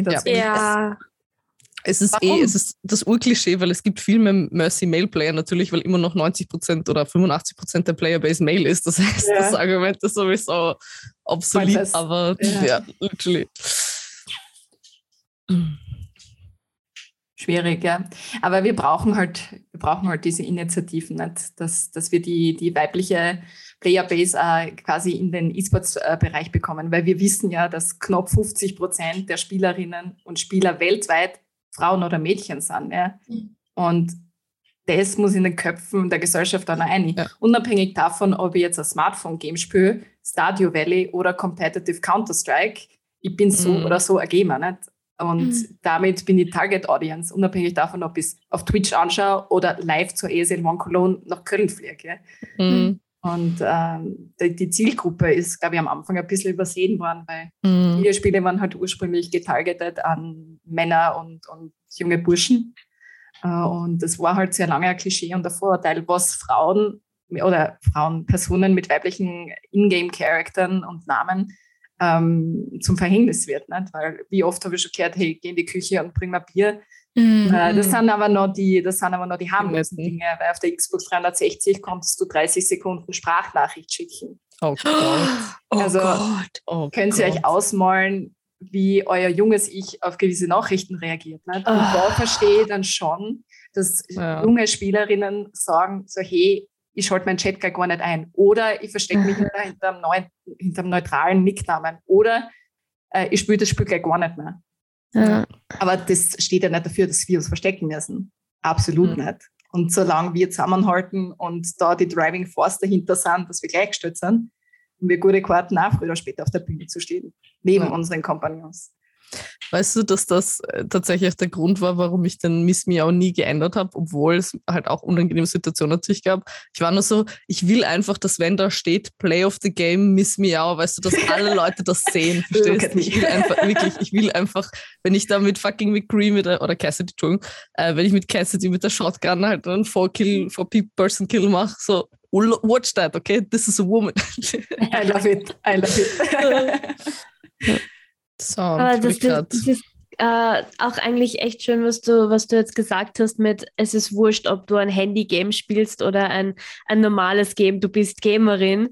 Es ist das Urklischee, weil es gibt viel mehr Mercy-Male-Player natürlich, weil immer noch 90% oder 85% der Playerbase Male ist. Das heißt, das Argument ist sowieso obsolet, aber ja, literally. Schwierig, ja. Aber wir brauchen halt diese Initiativen, nicht? Dass wir die weibliche Playerbase quasi in den E-Sports-Bereich bekommen, weil wir wissen ja, dass knapp 50% der Spielerinnen und Spieler weltweit Frauen oder Mädchen sind. Ja? Mhm. Und das muss in den Köpfen der Gesellschaft auch noch rein. Ja. Unabhängig davon, ob ich jetzt ein Smartphone-Game spiele, Stardew Valley oder Competitive Counter-Strike, ich bin so oder so ein Gamer, nicht? Und damit bin ich Target Audience, unabhängig davon, ob ich es auf Twitch anschaue oder live zur ESL1 Cologne nach Köln fliege. Mhm. Und die Zielgruppe ist, glaube ich, am Anfang ein bisschen übersehen worden, weil viele Spiele waren halt ursprünglich getargetet an Männer und junge Burschen. Und das war halt sehr lange ein Klischee und ein Vorurteil, was Frauen oder Frauen, Personen mit weiblichen Ingame-Charaktern und Namen zum Verhängnis wird. Nicht? Weil wie oft habe ich schon gehört, hey, geh in die Küche und bring mal Bier. Mhm. Das sind aber noch die harmlosen Dinge, weil auf der Xbox 360 konntest du 30 Sekunden Sprachnachricht schicken. Oh Gott. Also könnt ihr euch ausmalen, wie euer junges Ich auf gewisse Nachrichten reagiert. Nicht? Und da verstehe ich dann schon, dass junge Spielerinnen sagen, so hey, ich schalte meinen Chat gar nicht ein. Oder ich verstecke mich hinter einem neutralen Nicknamen. Oder ich spiele das Spiel gar nicht mehr. Ja. Aber das steht ja nicht dafür, dass wir uns verstecken müssen. Absolut nicht. Und solange wir zusammenhalten und da die Driving Force dahinter sind, dass wir gleichgestellt sind und wir gute Karten auch früher oder später auf der Bühne zu stehen, neben unseren Kompagnons. Weißt du, dass das tatsächlich der Grund war, warum ich den Miss Miau nie geändert habe, obwohl es halt auch unangenehme Situationen natürlich gab. Ich war nur so, ich will einfach, dass wenn da steht, Play of the Game Miss Miau, weißt du, dass alle Leute das sehen, verstehst du? Ich will einfach, wenn ich da mit fucking McCree oder Cassidy, Entschuldigung, wenn ich mit Cassidy mit der Shotgun halt einen 4-Person-Kill mache, so watch that, okay? This is a woman. I love it. So, aber das ist auch eigentlich echt schön, was du jetzt gesagt hast mit, es ist wurscht, ob du ein Handy-Game spielst oder ein normales Game, du bist Gamerin.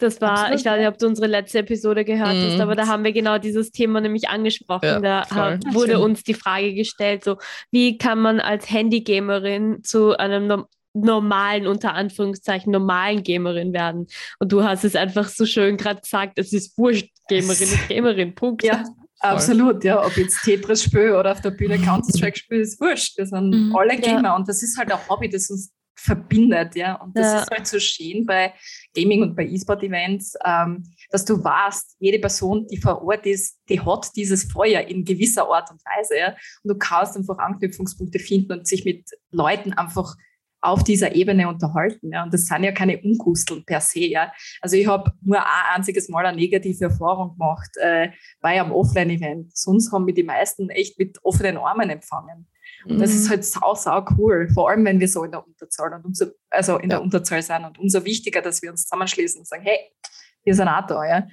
Das war, absolut. Ich weiß nicht, ob du unsere letzte Episode gehört hast, aber da haben wir genau dieses Thema nämlich angesprochen. Ja, da wurde uns die Frage gestellt, so wie kann man als Handy-Gamerin zu einem normalen, unter Anführungszeichen, normalen Gamerin werden. Und du hast es einfach so schön gerade gesagt, es ist wurscht, Gamerin ist Gamerin, Punkt. Ja, absolut, ja. Ob jetzt Tetris spiele oder auf der Bühne Counter-Strike spiele, ist wurscht. Wir sind alle Gamer und das ist halt ein Hobby, das uns verbindet, ja. Und das ist halt so schön bei Gaming und bei E-Sport-Events, dass du weißt, jede Person, die vor Ort ist, die hat dieses Feuer in gewisser Art und Weise, ja. Und du kannst einfach Anknüpfungspunkte finden und sich mit Leuten einfach auf dieser Ebene unterhalten. Ja. Und das sind ja keine Unkusteln per se. Ja. Also ich habe nur ein einziges Mal eine negative Erfahrung gemacht bei einem Offline-Event. Sonst haben mich die meisten echt mit offenen Armen empfangen. Und das ist halt sau cool, vor allem wenn wir so in der Unterzahl sind. Und umso wichtiger, dass wir uns zusammenschließen und sagen, hey, wir sind auch da. Ja.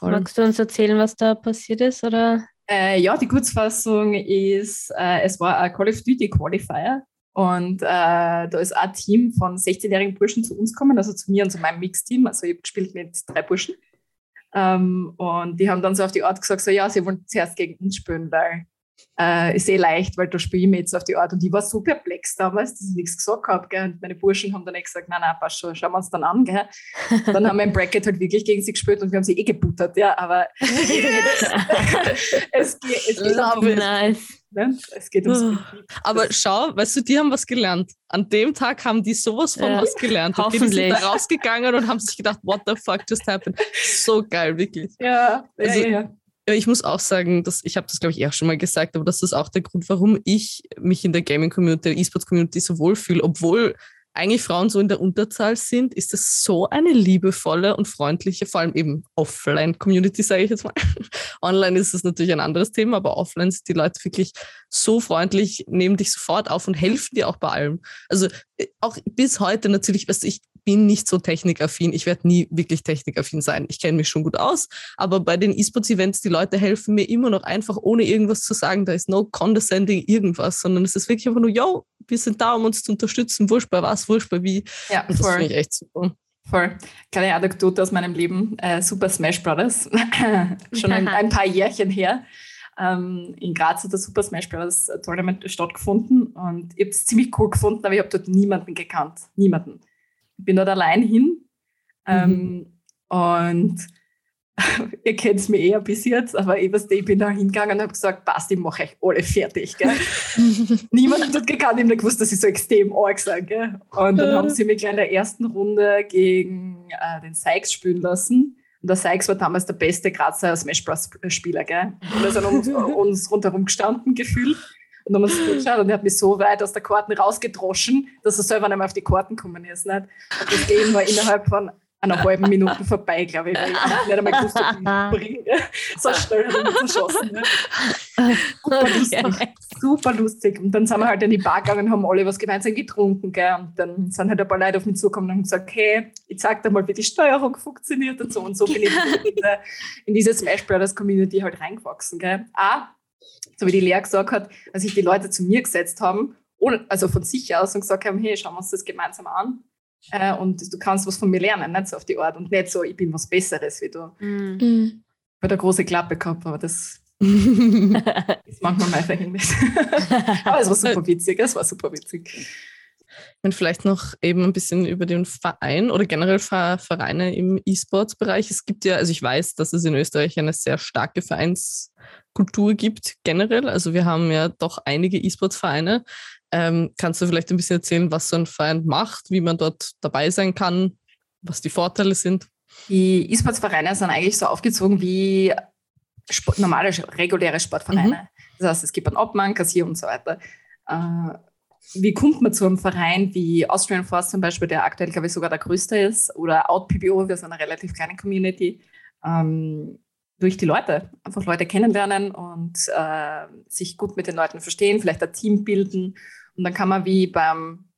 Magst du uns erzählen, was da passiert ist? Oder? Die Kurzfassung ist, es war ein Call of Duty Qualifier. Und da ist ein Team von 16-jährigen Burschen zu uns gekommen, also zu mir und zu meinem Mixteam. Also ich habe gespielt mit 3 Burschen. Und die haben dann so auf die Art gesagt, so ja, sie wollen zuerst gegen uns spielen, weil ist eh leicht, weil da spiele ich mir jetzt auf die Art. Und ich war so perplex damals, dass ich nichts gesagt habe. Gell? Und meine Burschen haben dann echt gesagt, nein, passt schon, schauen wir uns dann an. Gell? Dann haben wir im Bracket halt wirklich gegen sie gespielt und wir haben sie eh gebuttert. Ja, aber es geht ums Prinzip. Aber schau, weißt du, die haben was gelernt. An dem Tag haben die sowas von was gelernt. Okay, die sind da rausgegangen und haben sich gedacht, what the fuck just happened? So geil, wirklich. Ja, also, ich muss auch sagen, dass ich habe das, glaube ich, auch schon mal gesagt, aber das ist auch der Grund, warum ich mich in der Gaming-Community, der E-Sports-Community so wohlfühle. Obwohl eigentlich Frauen so in der Unterzahl sind, ist das so eine liebevolle und freundliche, vor allem eben Offline-Community, sage ich jetzt mal. Online ist es natürlich ein anderes Thema, aber offline sind die Leute wirklich so freundlich, nehmen dich sofort auf und helfen dir auch bei allem. Also auch bis heute natürlich, weißt du, ich bin nicht so technikaffin. Ich werde nie wirklich technikaffin sein. Ich kenne mich schon gut aus, aber bei den E-Sports-Events, die Leute helfen mir immer noch einfach, ohne irgendwas zu sagen. Da ist no condescending irgendwas, sondern es ist wirklich einfach nur, yo, wir sind da, um uns zu unterstützen. Wurscht bei was, wurscht bei wie. Ja, und das finde ich echt super. Voll. Kleine Anekdote aus meinem Leben. Super Smash Bros. Schon ein paar Jährchen her. In Graz hat das Super Smash Bros. Tournament stattgefunden und ich habe es ziemlich cool gefunden, aber ich habe dort niemanden gekannt. Niemanden. Ich bin dort allein hin und ihr kennt es mir eher bis jetzt, aber ich bin da hingegangen und habe gesagt, passt, ich mache euch alle fertig. Gell? Niemand hat dort gekannt, ich habe nicht gewusst, dass ich so extrem arg sein. Gell? Und dann haben sie mich gleich in der ersten Runde gegen den Sykes spielen lassen. Und der Sykes war damals der beste Grazer Smash Bros. Spieler. Gell? Und da sind uns rundherum gestanden, gefühlt. Und dann haben wir uns geschaut und er hat mich so weit aus der Karten rausgedroschen, dass er selber nicht mehr auf die Karten gekommen ist. Nicht? Und das Game war innerhalb von einer halben Minute vorbei, glaube ich, weil ich habe nicht einmal gewusst, ob ich bringe. So schnell hat er mich erschossen. Ne? Super lustig. Und dann sind wir halt in die Bar gegangen, haben alle was gemeinsam getrunken. Gell? Und dann sind halt ein paar Leute auf mich zugekommen und haben gesagt, hey, ich zeig dir mal, wie die Steuerung funktioniert und so bin ich in diese Smash Brothers Community halt reingewachsen. Gell? Auch, so wie die Lea gesagt hat, als sich die Leute zu mir gesetzt haben, also von sich aus und gesagt haben, hey, schauen wir uns das gemeinsam an. Und du kannst was von mir lernen, nicht so auf die Art und nicht so, ich bin was Besseres wie du. Mhm. Ich habe eine große Klappe gehabt, aber das ist manchmal mein Verhängnis. Aber es war super witzig. Und vielleicht noch eben ein bisschen über den Verein oder generell Vereine im E-Sports-Bereich. Es gibt ja, also ich weiß, dass es in Österreich eine sehr starke Vereinskultur gibt generell. Also wir haben ja doch einige E-Sports-Vereine. Kannst du vielleicht ein bisschen erzählen, was so ein Verein macht, wie man dort dabei sein kann, was die Vorteile sind? Die E-Sports-Vereine sind eigentlich so aufgezogen wie normale, reguläre Sportvereine. Mhm. Das heißt, es gibt einen Obmann, Kassier und so weiter. Wie kommt man zu einem Verein wie Austrian Force zum Beispiel, der aktuell, glaube ich, sogar der größte ist, oder OutPBO, wir sind eine relativ kleine Community, durch die Leute. Einfach Leute kennenlernen und sich gut mit den Leuten verstehen, vielleicht ein Team bilden. Und dann kann man wie beim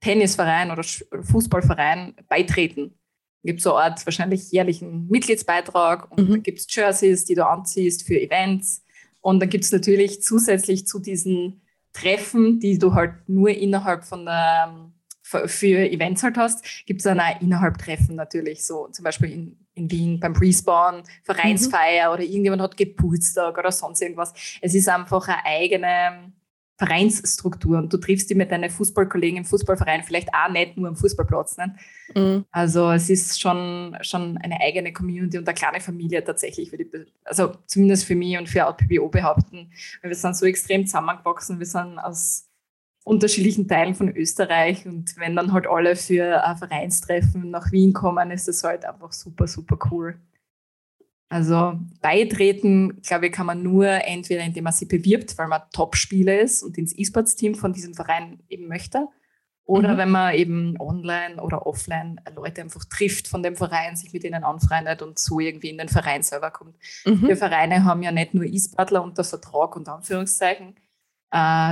Tennisverein oder Fußballverein beitreten. Da gibt es so eine Art wahrscheinlich jährlichen Mitgliedsbeitrag und dann gibt es Jerseys, die du anziehst für Events. Und dann gibt es natürlich zusätzlich zu diesen Treffen, die du halt nur innerhalb von der, für Events halt hast, gibt es dann auch innerhalb Treffen natürlich. So zum Beispiel in Wien beim Respawn, Vereinsfeier oder irgendjemand hat Geburtstag oder sonst irgendwas. Es ist einfach eine eigene Vereinsstruktur und du triffst dich mit deinen Fußballkollegen im Fußballverein vielleicht auch nicht nur am Fußballplatz. Ne? Mhm. Also es ist schon eine eigene Community und eine kleine Familie tatsächlich, also zumindest für mich und für OutPBO behaupten, weil wir sind so extrem zusammengewachsen, wir sind aus unterschiedlichen Teilen von Österreich und wenn dann halt alle für ein Vereinstreffen nach Wien kommen, ist das halt einfach super, super cool. Also beitreten, glaube ich, kann man nur entweder, indem man sich bewirbt, weil man Top-Spieler ist und ins E-Sports-Team von diesem Verein eben möchte, oder wenn man eben online oder offline Leute einfach trifft von dem Verein, sich mit ihnen anfreundet und so irgendwie in den Verein selber kommt. Wir Vereine haben ja nicht nur E-Sportler unter Vertrag und Anführungszeichen,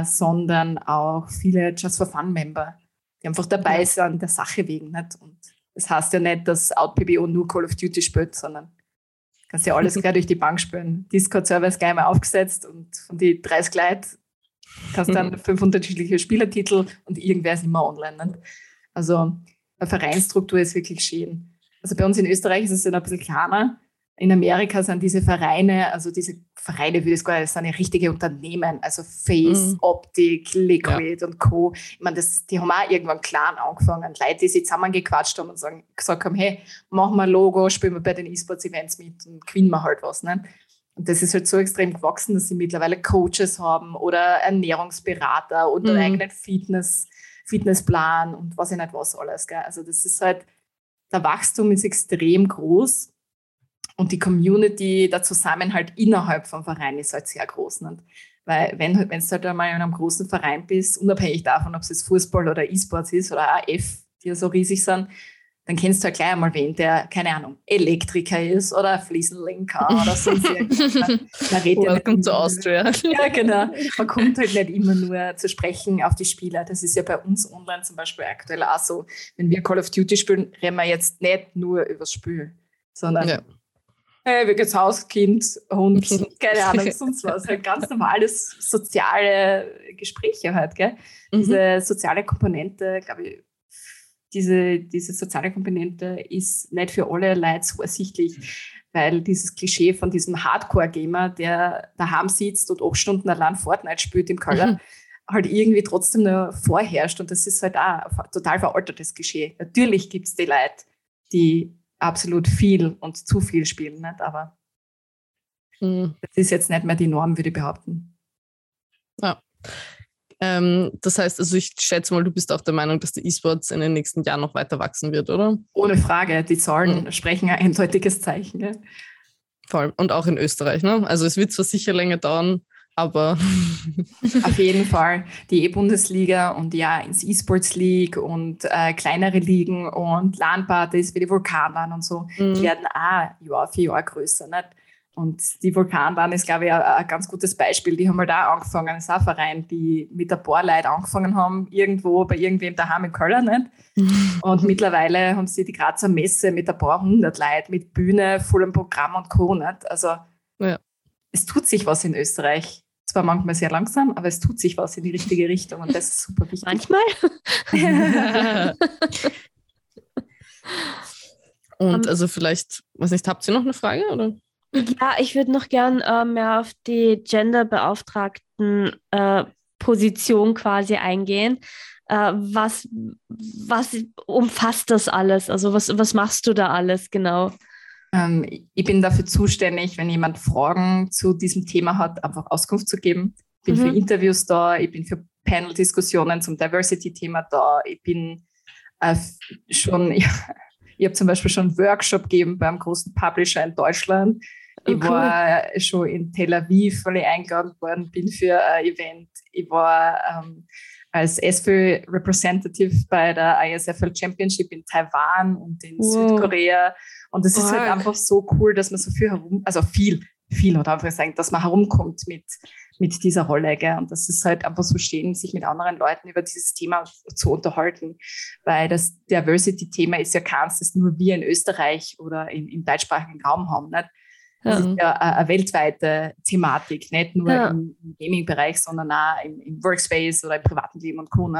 sondern auch viele Just-for-Fun-Member, die einfach dabei sind, der Sache wegen. Nicht? Und das heißt ja nicht, dass OutPBO nur Call of Duty spielt, sondern kannst ja alles gleich durch die Bank spielen. Discord-Server ist gleich mal aufgesetzt und von den 30 Leuten hast du dann 5 unterschiedliche Spielertitel und irgendwer ist immer online. Nicht? Also eine Vereinsstruktur ist wirklich schön. Also bei uns in Österreich ist es dann ein bisschen kleiner. In Amerika sind diese Vereine, würde ich sagen, das sind ja richtige Unternehmen, also Face, Optik, Liquid und Co. Ich meine, die haben auch irgendwann klein angefangen. Leute, die sich zusammengequatscht haben und gesagt haben, hey, machen wir ein Logo, spielen wir bei den E-Sports-Events mit und gewinnen wir halt was. Ne? Und das ist halt so extrem gewachsen, dass sie mittlerweile Coaches haben oder Ernährungsberater oder einen eigenen Fitnessplan und weiß ich nicht was alles. Gell? Also das ist halt, der Wachstum ist extrem groß. Und die Community, der Zusammenhalt innerhalb vom Verein ist halt sehr groß. Nicht? Weil wenn du halt einmal in einem großen Verein bist, unabhängig davon, ob es jetzt Fußball oder E-Sports ist oder AF, die ja so riesig sind, dann kennst du halt gleich einmal wen, der, keine Ahnung, Elektriker ist oder Fliesenlenker oder sonst irgendwas. Welcome to Austria. Ja, genau. Man kommt halt nicht immer nur zu sprechen auf die Spieler. Das ist ja bei uns online zum Beispiel aktuell auch so. Wenn wir Call of Duty spielen, reden wir jetzt nicht nur übers Spiel, sondern... Ja. Hey, wie geht's Haus, Kind, Hund, keine Ahnung, sonst was. Halt ganz normales soziale Gespräche halt, gell? Diese soziale Komponente, glaube ich, diese soziale Komponente ist nicht für alle Leute so ersichtlich, weil dieses Klischee von diesem Hardcore-Gamer, der daheim sitzt und 8 Stunden allein Fortnite spielt im Keller, halt irgendwie trotzdem noch vorherrscht. Und das ist halt auch ein total veraltetes Klischee. Natürlich gibt es die Leute, die absolut viel und zu viel spielen, nicht? Aber das ist jetzt nicht mehr die Norm, würde ich behaupten. Ja. Das heißt, also ich schätze mal, du bist auch der Meinung, dass der E-Sports in den nächsten Jahren noch weiter wachsen wird, oder? Ohne Frage, die Zahlen sprechen ein eindeutiges Zeichen. Ja? Voll. Und auch in Österreich, ne? Also es wird zwar sicher länger dauern, aber... Auf jeden Fall. Die E-Bundesliga und ja, ins E-Sports League und kleinere Ligen und LAN-Partys wie die Vulkanbahn und so, die werden auch Jahr für Jahr größer, nicht? Und die Vulkanbahn ist, glaube ich, ein ganz gutes Beispiel. Die haben halt auch angefangen, das ist auch ein Verein, die mit ein paar Leuten angefangen haben, irgendwo bei irgendwem daheim in Köln, nicht? Und mittlerweile haben sie die Grazer Messe mit ein paar hundert Leuten, mit Bühne, vollem Programm und Co. Nicht? Also ja, es tut sich was in Österreich. Zwar manchmal sehr langsam, aber es tut sich was in die richtige Richtung und das ist super wichtig. Manchmal. Und also vielleicht, weiß nicht, habt ihr noch eine Frage, oder? Ja, ich würde noch gern mehr auf die Genderbeauftragten-Position quasi eingehen. Was umfasst das alles? Also was machst du da alles genau? Ich bin dafür zuständig, wenn jemand Fragen zu diesem Thema hat, einfach Auskunft zu geben. Ich bin für Interviews da, ich bin für Panel-Diskussionen zum Diversity-Thema da, ich bin ich habe zum Beispiel schon einen Workshop gegeben beim großen Publisher in Deutschland. Ich war schon in Tel Aviv, weil ich eingeladen worden bin für ein Event. Ich war als ESVÖ Representative bei der ISFL Championship in Taiwan und in Südkorea. Und es ist halt einfach so cool, dass man so viel herum, also viel oder einfach sagen, dass man herumkommt mit dieser Rolle, gell? Und das ist halt einfach so schön, sich mit anderen Leuten über dieses Thema zu unterhalten, weil das Diversity-Thema ist ja keins, das nur wir in Österreich oder im deutschsprachigen Raum haben, nicht? Das ist ja eine weltweite Thematik, nicht nur im Gaming-Bereich, sondern auch im Workspace oder im privaten Leben und Co.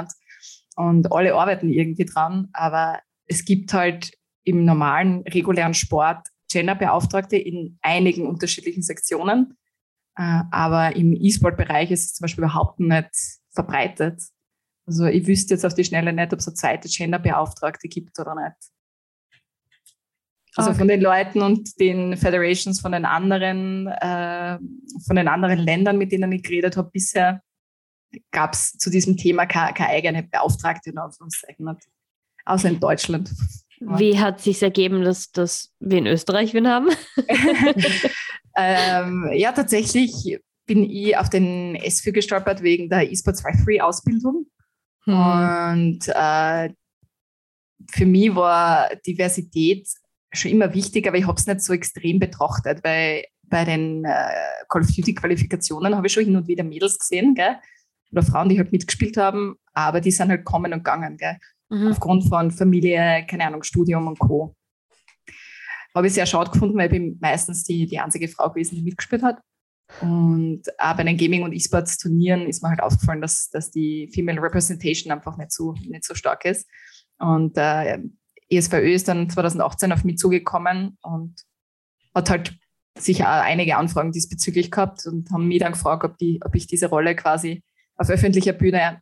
Und alle arbeiten irgendwie dran, aber es gibt halt im normalen, regulären Sport Genderbeauftragte in einigen unterschiedlichen Sektionen, aber im E-Sport-Bereich ist es zum Beispiel überhaupt nicht verbreitet. Also ich wüsste jetzt auf die Schnelle nicht, ob es eine zweite Genderbeauftragte gibt oder nicht. Also von den Leuten und den Federations von den anderen Ländern, mit denen ich geredet habe bisher, gab es zu diesem Thema keine eigene Beauftragte, außer in Deutschland. Wie hat es sich ergeben, dass wir in Österreich wen haben? Ja, tatsächlich bin ich auf den ESVÖ gestolpert wegen der E-Sports Referee-Ausbildung. Und für mich war Diversität schon immer wichtig, aber ich habe es nicht so extrem betrachtet, weil bei den Call of Duty-Qualifikationen habe ich schon hin und wieder Mädels gesehen, gell? Oder Frauen, die halt mitgespielt haben, aber die sind halt kommen und gegangen, gell? Aufgrund von Familie, keine Ahnung, Studium und Co. Habe ich sehr schade gefunden, weil ich bin meistens die einzige Frau gewesen, die mitgespielt hat. Und auch bei den Gaming- und E-Sports-Turnieren ist mir halt aufgefallen, dass die Female Representation einfach nicht so stark ist. Und ESVÖ ist dann 2018 auf mich zugekommen und hat halt sicher auch einige Anfragen diesbezüglich gehabt und haben mich dann gefragt, ob ich diese Rolle quasi auf öffentlicher Bühne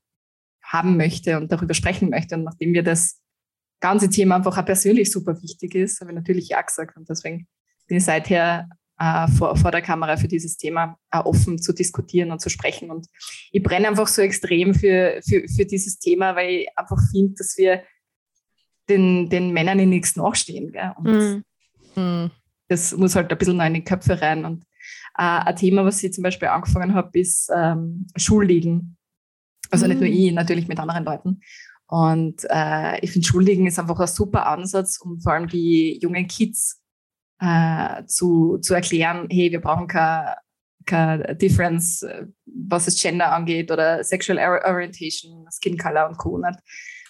haben möchte und darüber sprechen möchte. Und nachdem mir das ganze Thema einfach auch persönlich super wichtig ist, habe ich natürlich ja gesagt. Und deswegen bin ich seither vor der Kamera für dieses Thema offen zu diskutieren und zu sprechen. Und ich brenne einfach so extrem für dieses Thema, weil ich einfach finde, dass wir den Männern in nichts nachstehen. Gell? Und das muss halt ein bisschen noch in die Köpfe rein. Und ein Thema, was ich zum Beispiel angefangen habe, ist Schulligen. Also nicht nur ich, natürlich mit anderen Leuten. Und ich finde, Schulligen ist einfach ein super Ansatz, um vor allem die jungen Kids zu erklären, hey, wir brauchen keine Difference, was das Gender angeht oder Sexual Orientation, Skin Color und Co.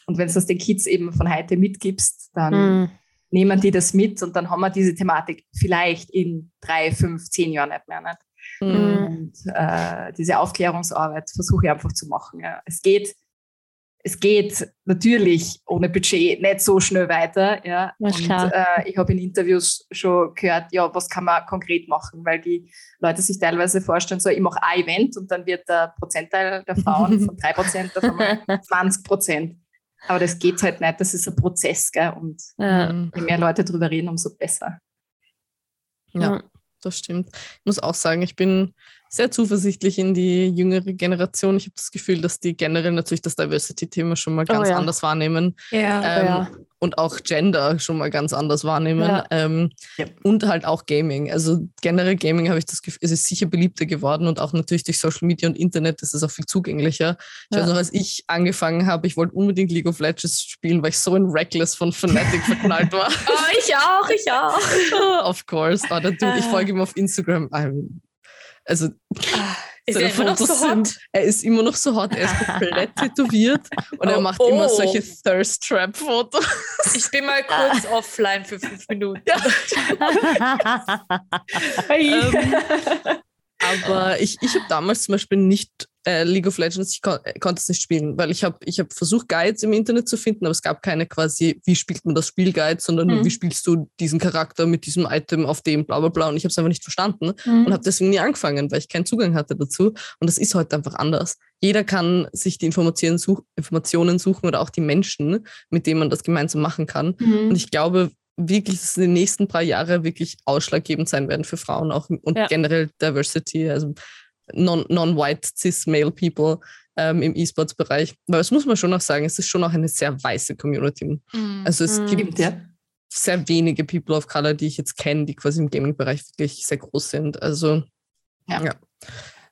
Und wenn du das den Kids eben von heute mitgibst, dann nehmen die das mit und dann haben wir diese Thematik vielleicht in 3, 5, 10 Jahren nicht mehr. Nicht? Und diese Aufklärungsarbeit versuche ich einfach zu machen. Ja. Es geht natürlich ohne Budget nicht so schnell weiter. Ja. Und ich habe in Interviews schon gehört, ja, was kann man konkret machen, weil die Leute sich teilweise vorstellen, so ich mache ein Event und dann wird der Prozentteil der Frauen von 3% auf einmal 20%. Aber das geht halt nicht, das ist ein Prozess. Gell? Und je mehr Leute drüber reden, umso besser. Ja. Das stimmt. Ich muss auch sagen, ich bin sehr zuversichtlich in die jüngere Generation. Ich habe das Gefühl, dass die generell natürlich das Diversity-Thema schon mal ganz anders wahrnehmen. Ja, und auch Gender schon mal ganz anders wahrnehmen. Ja. Und halt auch Gaming. Also generell Gaming, habe ich das Gefühl, es ist sicher beliebter geworden und auch natürlich durch Social Media und Internet ist es auch viel zugänglicher. Ich weiß noch, als ich angefangen habe, ich wollte unbedingt League of Legends spielen, weil ich so in Reckless von Fnatic verknallt war. Oh, ich auch. Of course. Oh, dude, ich folge ihm auf Instagram. Also... Ist er immer noch so hot? Er ist immer noch so hot, er ist komplett tätowiert und er macht immer solche Thirst-Trap-Fotos. Ich bin mal kurz offline für 5 Minuten. Ja. Aber ich habe damals zum Beispiel nicht League of Legends, ich konnte es nicht spielen, weil ich hab versucht, Guides im Internet zu finden, aber es gab keine quasi, wie spielt man das Spiel Guide, sondern nur, wie spielst du diesen Charakter mit diesem Item auf dem bla bla bla, und ich habe es einfach nicht verstanden und habe deswegen nie angefangen, weil ich keinen Zugang hatte dazu, und das ist heute einfach anders. Jeder kann sich die Informationen suchen oder auch die Menschen, mit denen man das gemeinsam machen kann, und ich glaube wirklich, dass in den nächsten 3 Jahren wirklich ausschlaggebend sein werden für Frauen auch und generell Diversity, also non-white cis-male people im E-Sports-Bereich. Weil das muss man schon auch sagen, es ist schon auch eine sehr weiße Community. Also es gibt sehr wenige People of Color, die ich jetzt kenne, die quasi im Gaming-Bereich wirklich sehr groß sind. Also ja.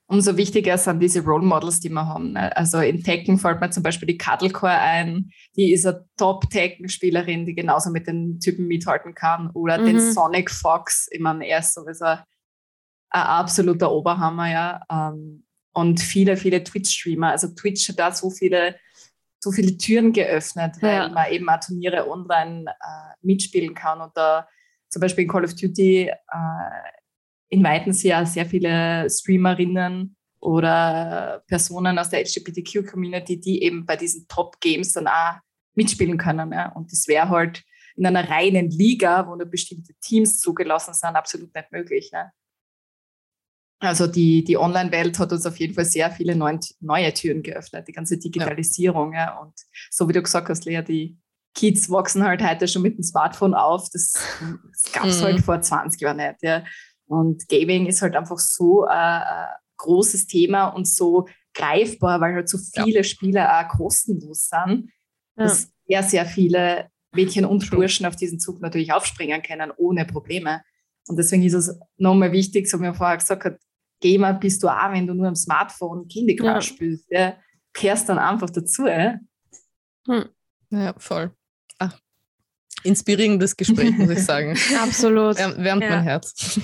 Umso wichtiger sind diese Role Models, die wir haben. Also in Tekken fällt mir zum Beispiel die Cuddlecore ein. Die ist eine Top-Tekken-Spielerin, die genauso mit den Typen mithalten kann. Oder den Sonic Fox. Ich meine, er ist sowieso ein absoluter Oberhammer, ja. Und viele, viele Twitch-Streamer. Also Twitch hat da so viele Türen geöffnet, weil man eben auch Turniere online mitspielen kann. Und da zum Beispiel in Call of Duty inviten sie ja sehr viele Streamerinnen oder Personen aus der LGBTQ-Community, die eben bei diesen Top-Games dann auch mitspielen können. Ja? Und das wäre halt in einer reinen Liga, wo nur bestimmte Teams zugelassen sind, absolut nicht möglich. Ne? Also die Online-Welt hat uns auf jeden Fall sehr viele neue Türen geöffnet, die ganze Digitalisierung. Ja. Ja? Und so wie du gesagt hast, Lea, die Kids wachsen halt heute schon mit dem Smartphone auf. Das gab es halt vor 20 Jahren nicht. Ja? Und Gaming ist halt einfach so ein großes Thema und so greifbar, weil halt so viele Spieler auch kostenlos sind, dass sehr, sehr viele Mädchen und Burschen auf diesen Zug natürlich aufspringen können, ohne Probleme. Und deswegen ist es nochmal wichtig, so wie man vorher gesagt hat, Gamer bist du auch, wenn du nur am Smartphone Candy Crush spielst. Ja, kehrst dann einfach dazu. Ja, voll. Inspirierendes Gespräch, muss ich sagen. Absolut. Wärmt mein Herz.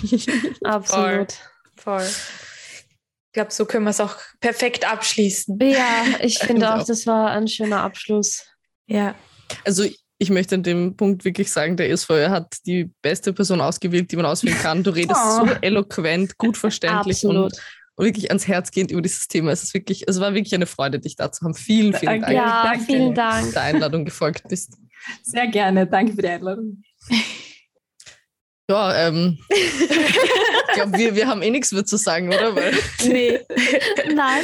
Absolut. Voll. Ich glaube, so können wir es auch perfekt abschließen. Ja, ich finde auch, das war ein schöner Abschluss. Ja. Also ich möchte an dem Punkt wirklich sagen, der ESVÖ hat die beste Person ausgewählt, die man auswählen kann. Du redest so eloquent, gut verständlich und wirklich ans Herz gehend über dieses Thema. Es war wirklich eine Freude, dich da zu haben. Vielen, vielen Dank. Ja, danke. Vielen Dank, dass du der Einladung gefolgt bist. Sehr gerne, danke für die Einladung. Ja, ich glaube, wir haben nichts mehr zu sagen, oder? Nee, nein.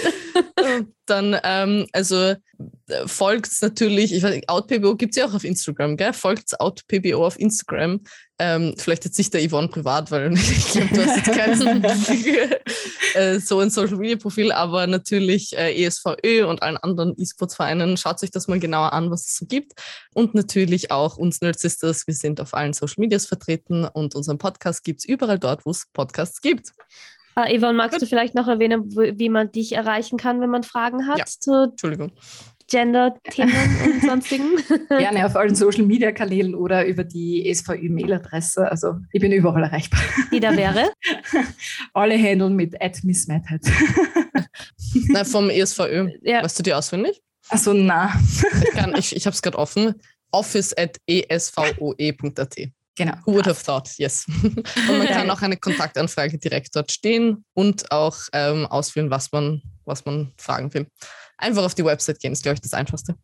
Dann, also folgt's natürlich, ich weiß nicht, OutPBO gibt es ja auch auf Instagram, gell? Folgt's OutPBO auf Instagram. Vielleicht jetzt nicht der Yvonne privat, weil ich glaube, du hast jetzt kein so ein Social-Media-Profil, aber natürlich ESVÖ und allen anderen E-Sports-Vereinen. Schaut euch das mal genauer an, was es so gibt. Und natürlich auch uns Nerd Sisters. Wir sind auf allen Social-Medias vertreten und unseren Podcast gibt es überall dort, wo es Podcasts gibt. Yvonne, magst du vielleicht noch erwähnen, wie man dich erreichen kann, wenn man Fragen hat? Ja, Entschuldigung. Gender-Themen und sonstigen. Gerne auf allen Social-Media-Kanälen oder über die SVU-Mail-Adresse. Also ich bin überall erreichbar. Die da wäre? Alle handeln mit @missmadhat. Na, vom ESVU. Ja. Weißt du die auswendig? Achso, nein. Ich habe es gerade offen. office@esvoe.at. Genau. Who would have thought, yes. Und man kann auch eine Kontaktanfrage direkt dort stehen und auch auswählen, was man fragen will. Einfach auf die Website gehen, ist, glaube ich, das Einfachste.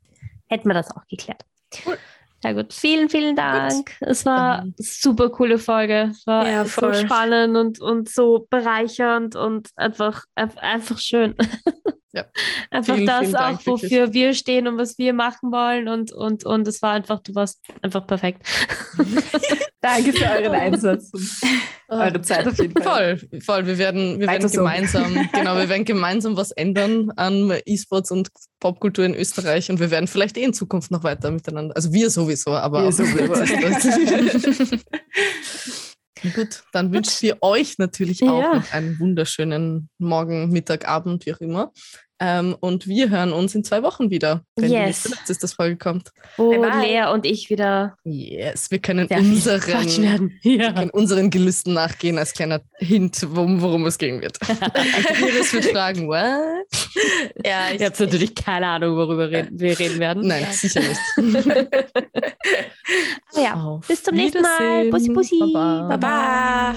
Hätten wir das auch geklärt. Cool. Na gut, vielen, vielen Dank. Gut. Es war eine super coole Folge. Es war so spannend und so bereichernd und einfach schön. Ja. Einfach vielen, das vielen Dank, auch, wofür wir stehen und was wir machen wollen. Und es war einfach, du warst einfach perfekt. Danke für euren Einsatz. Eure Zeit auf jeden Fall. Voll. Wir werden gemeinsam was ändern an E-Sports und Popkultur in Österreich und wir werden vielleicht in Zukunft noch weiter miteinander. Also wir sowieso, aber auch sowieso. Gut, dann wünschen wir euch natürlich auch noch einen wunderschönen Morgen, Mittag, Abend, wie auch immer. Und wir hören uns in 2 Wochen wieder, wenn die nächste Folge kommt. Wo Lea und ich wieder... Yes, wir können unseren Gelüsten nachgehen als kleiner Hint, worum es gehen wird. Iris wird fragen, what? Ja, ich habe natürlich keine Ahnung, worüber wir reden werden. Nein, sicher nicht. Bis zum nächsten Mal. Bussi, bussi. Baba.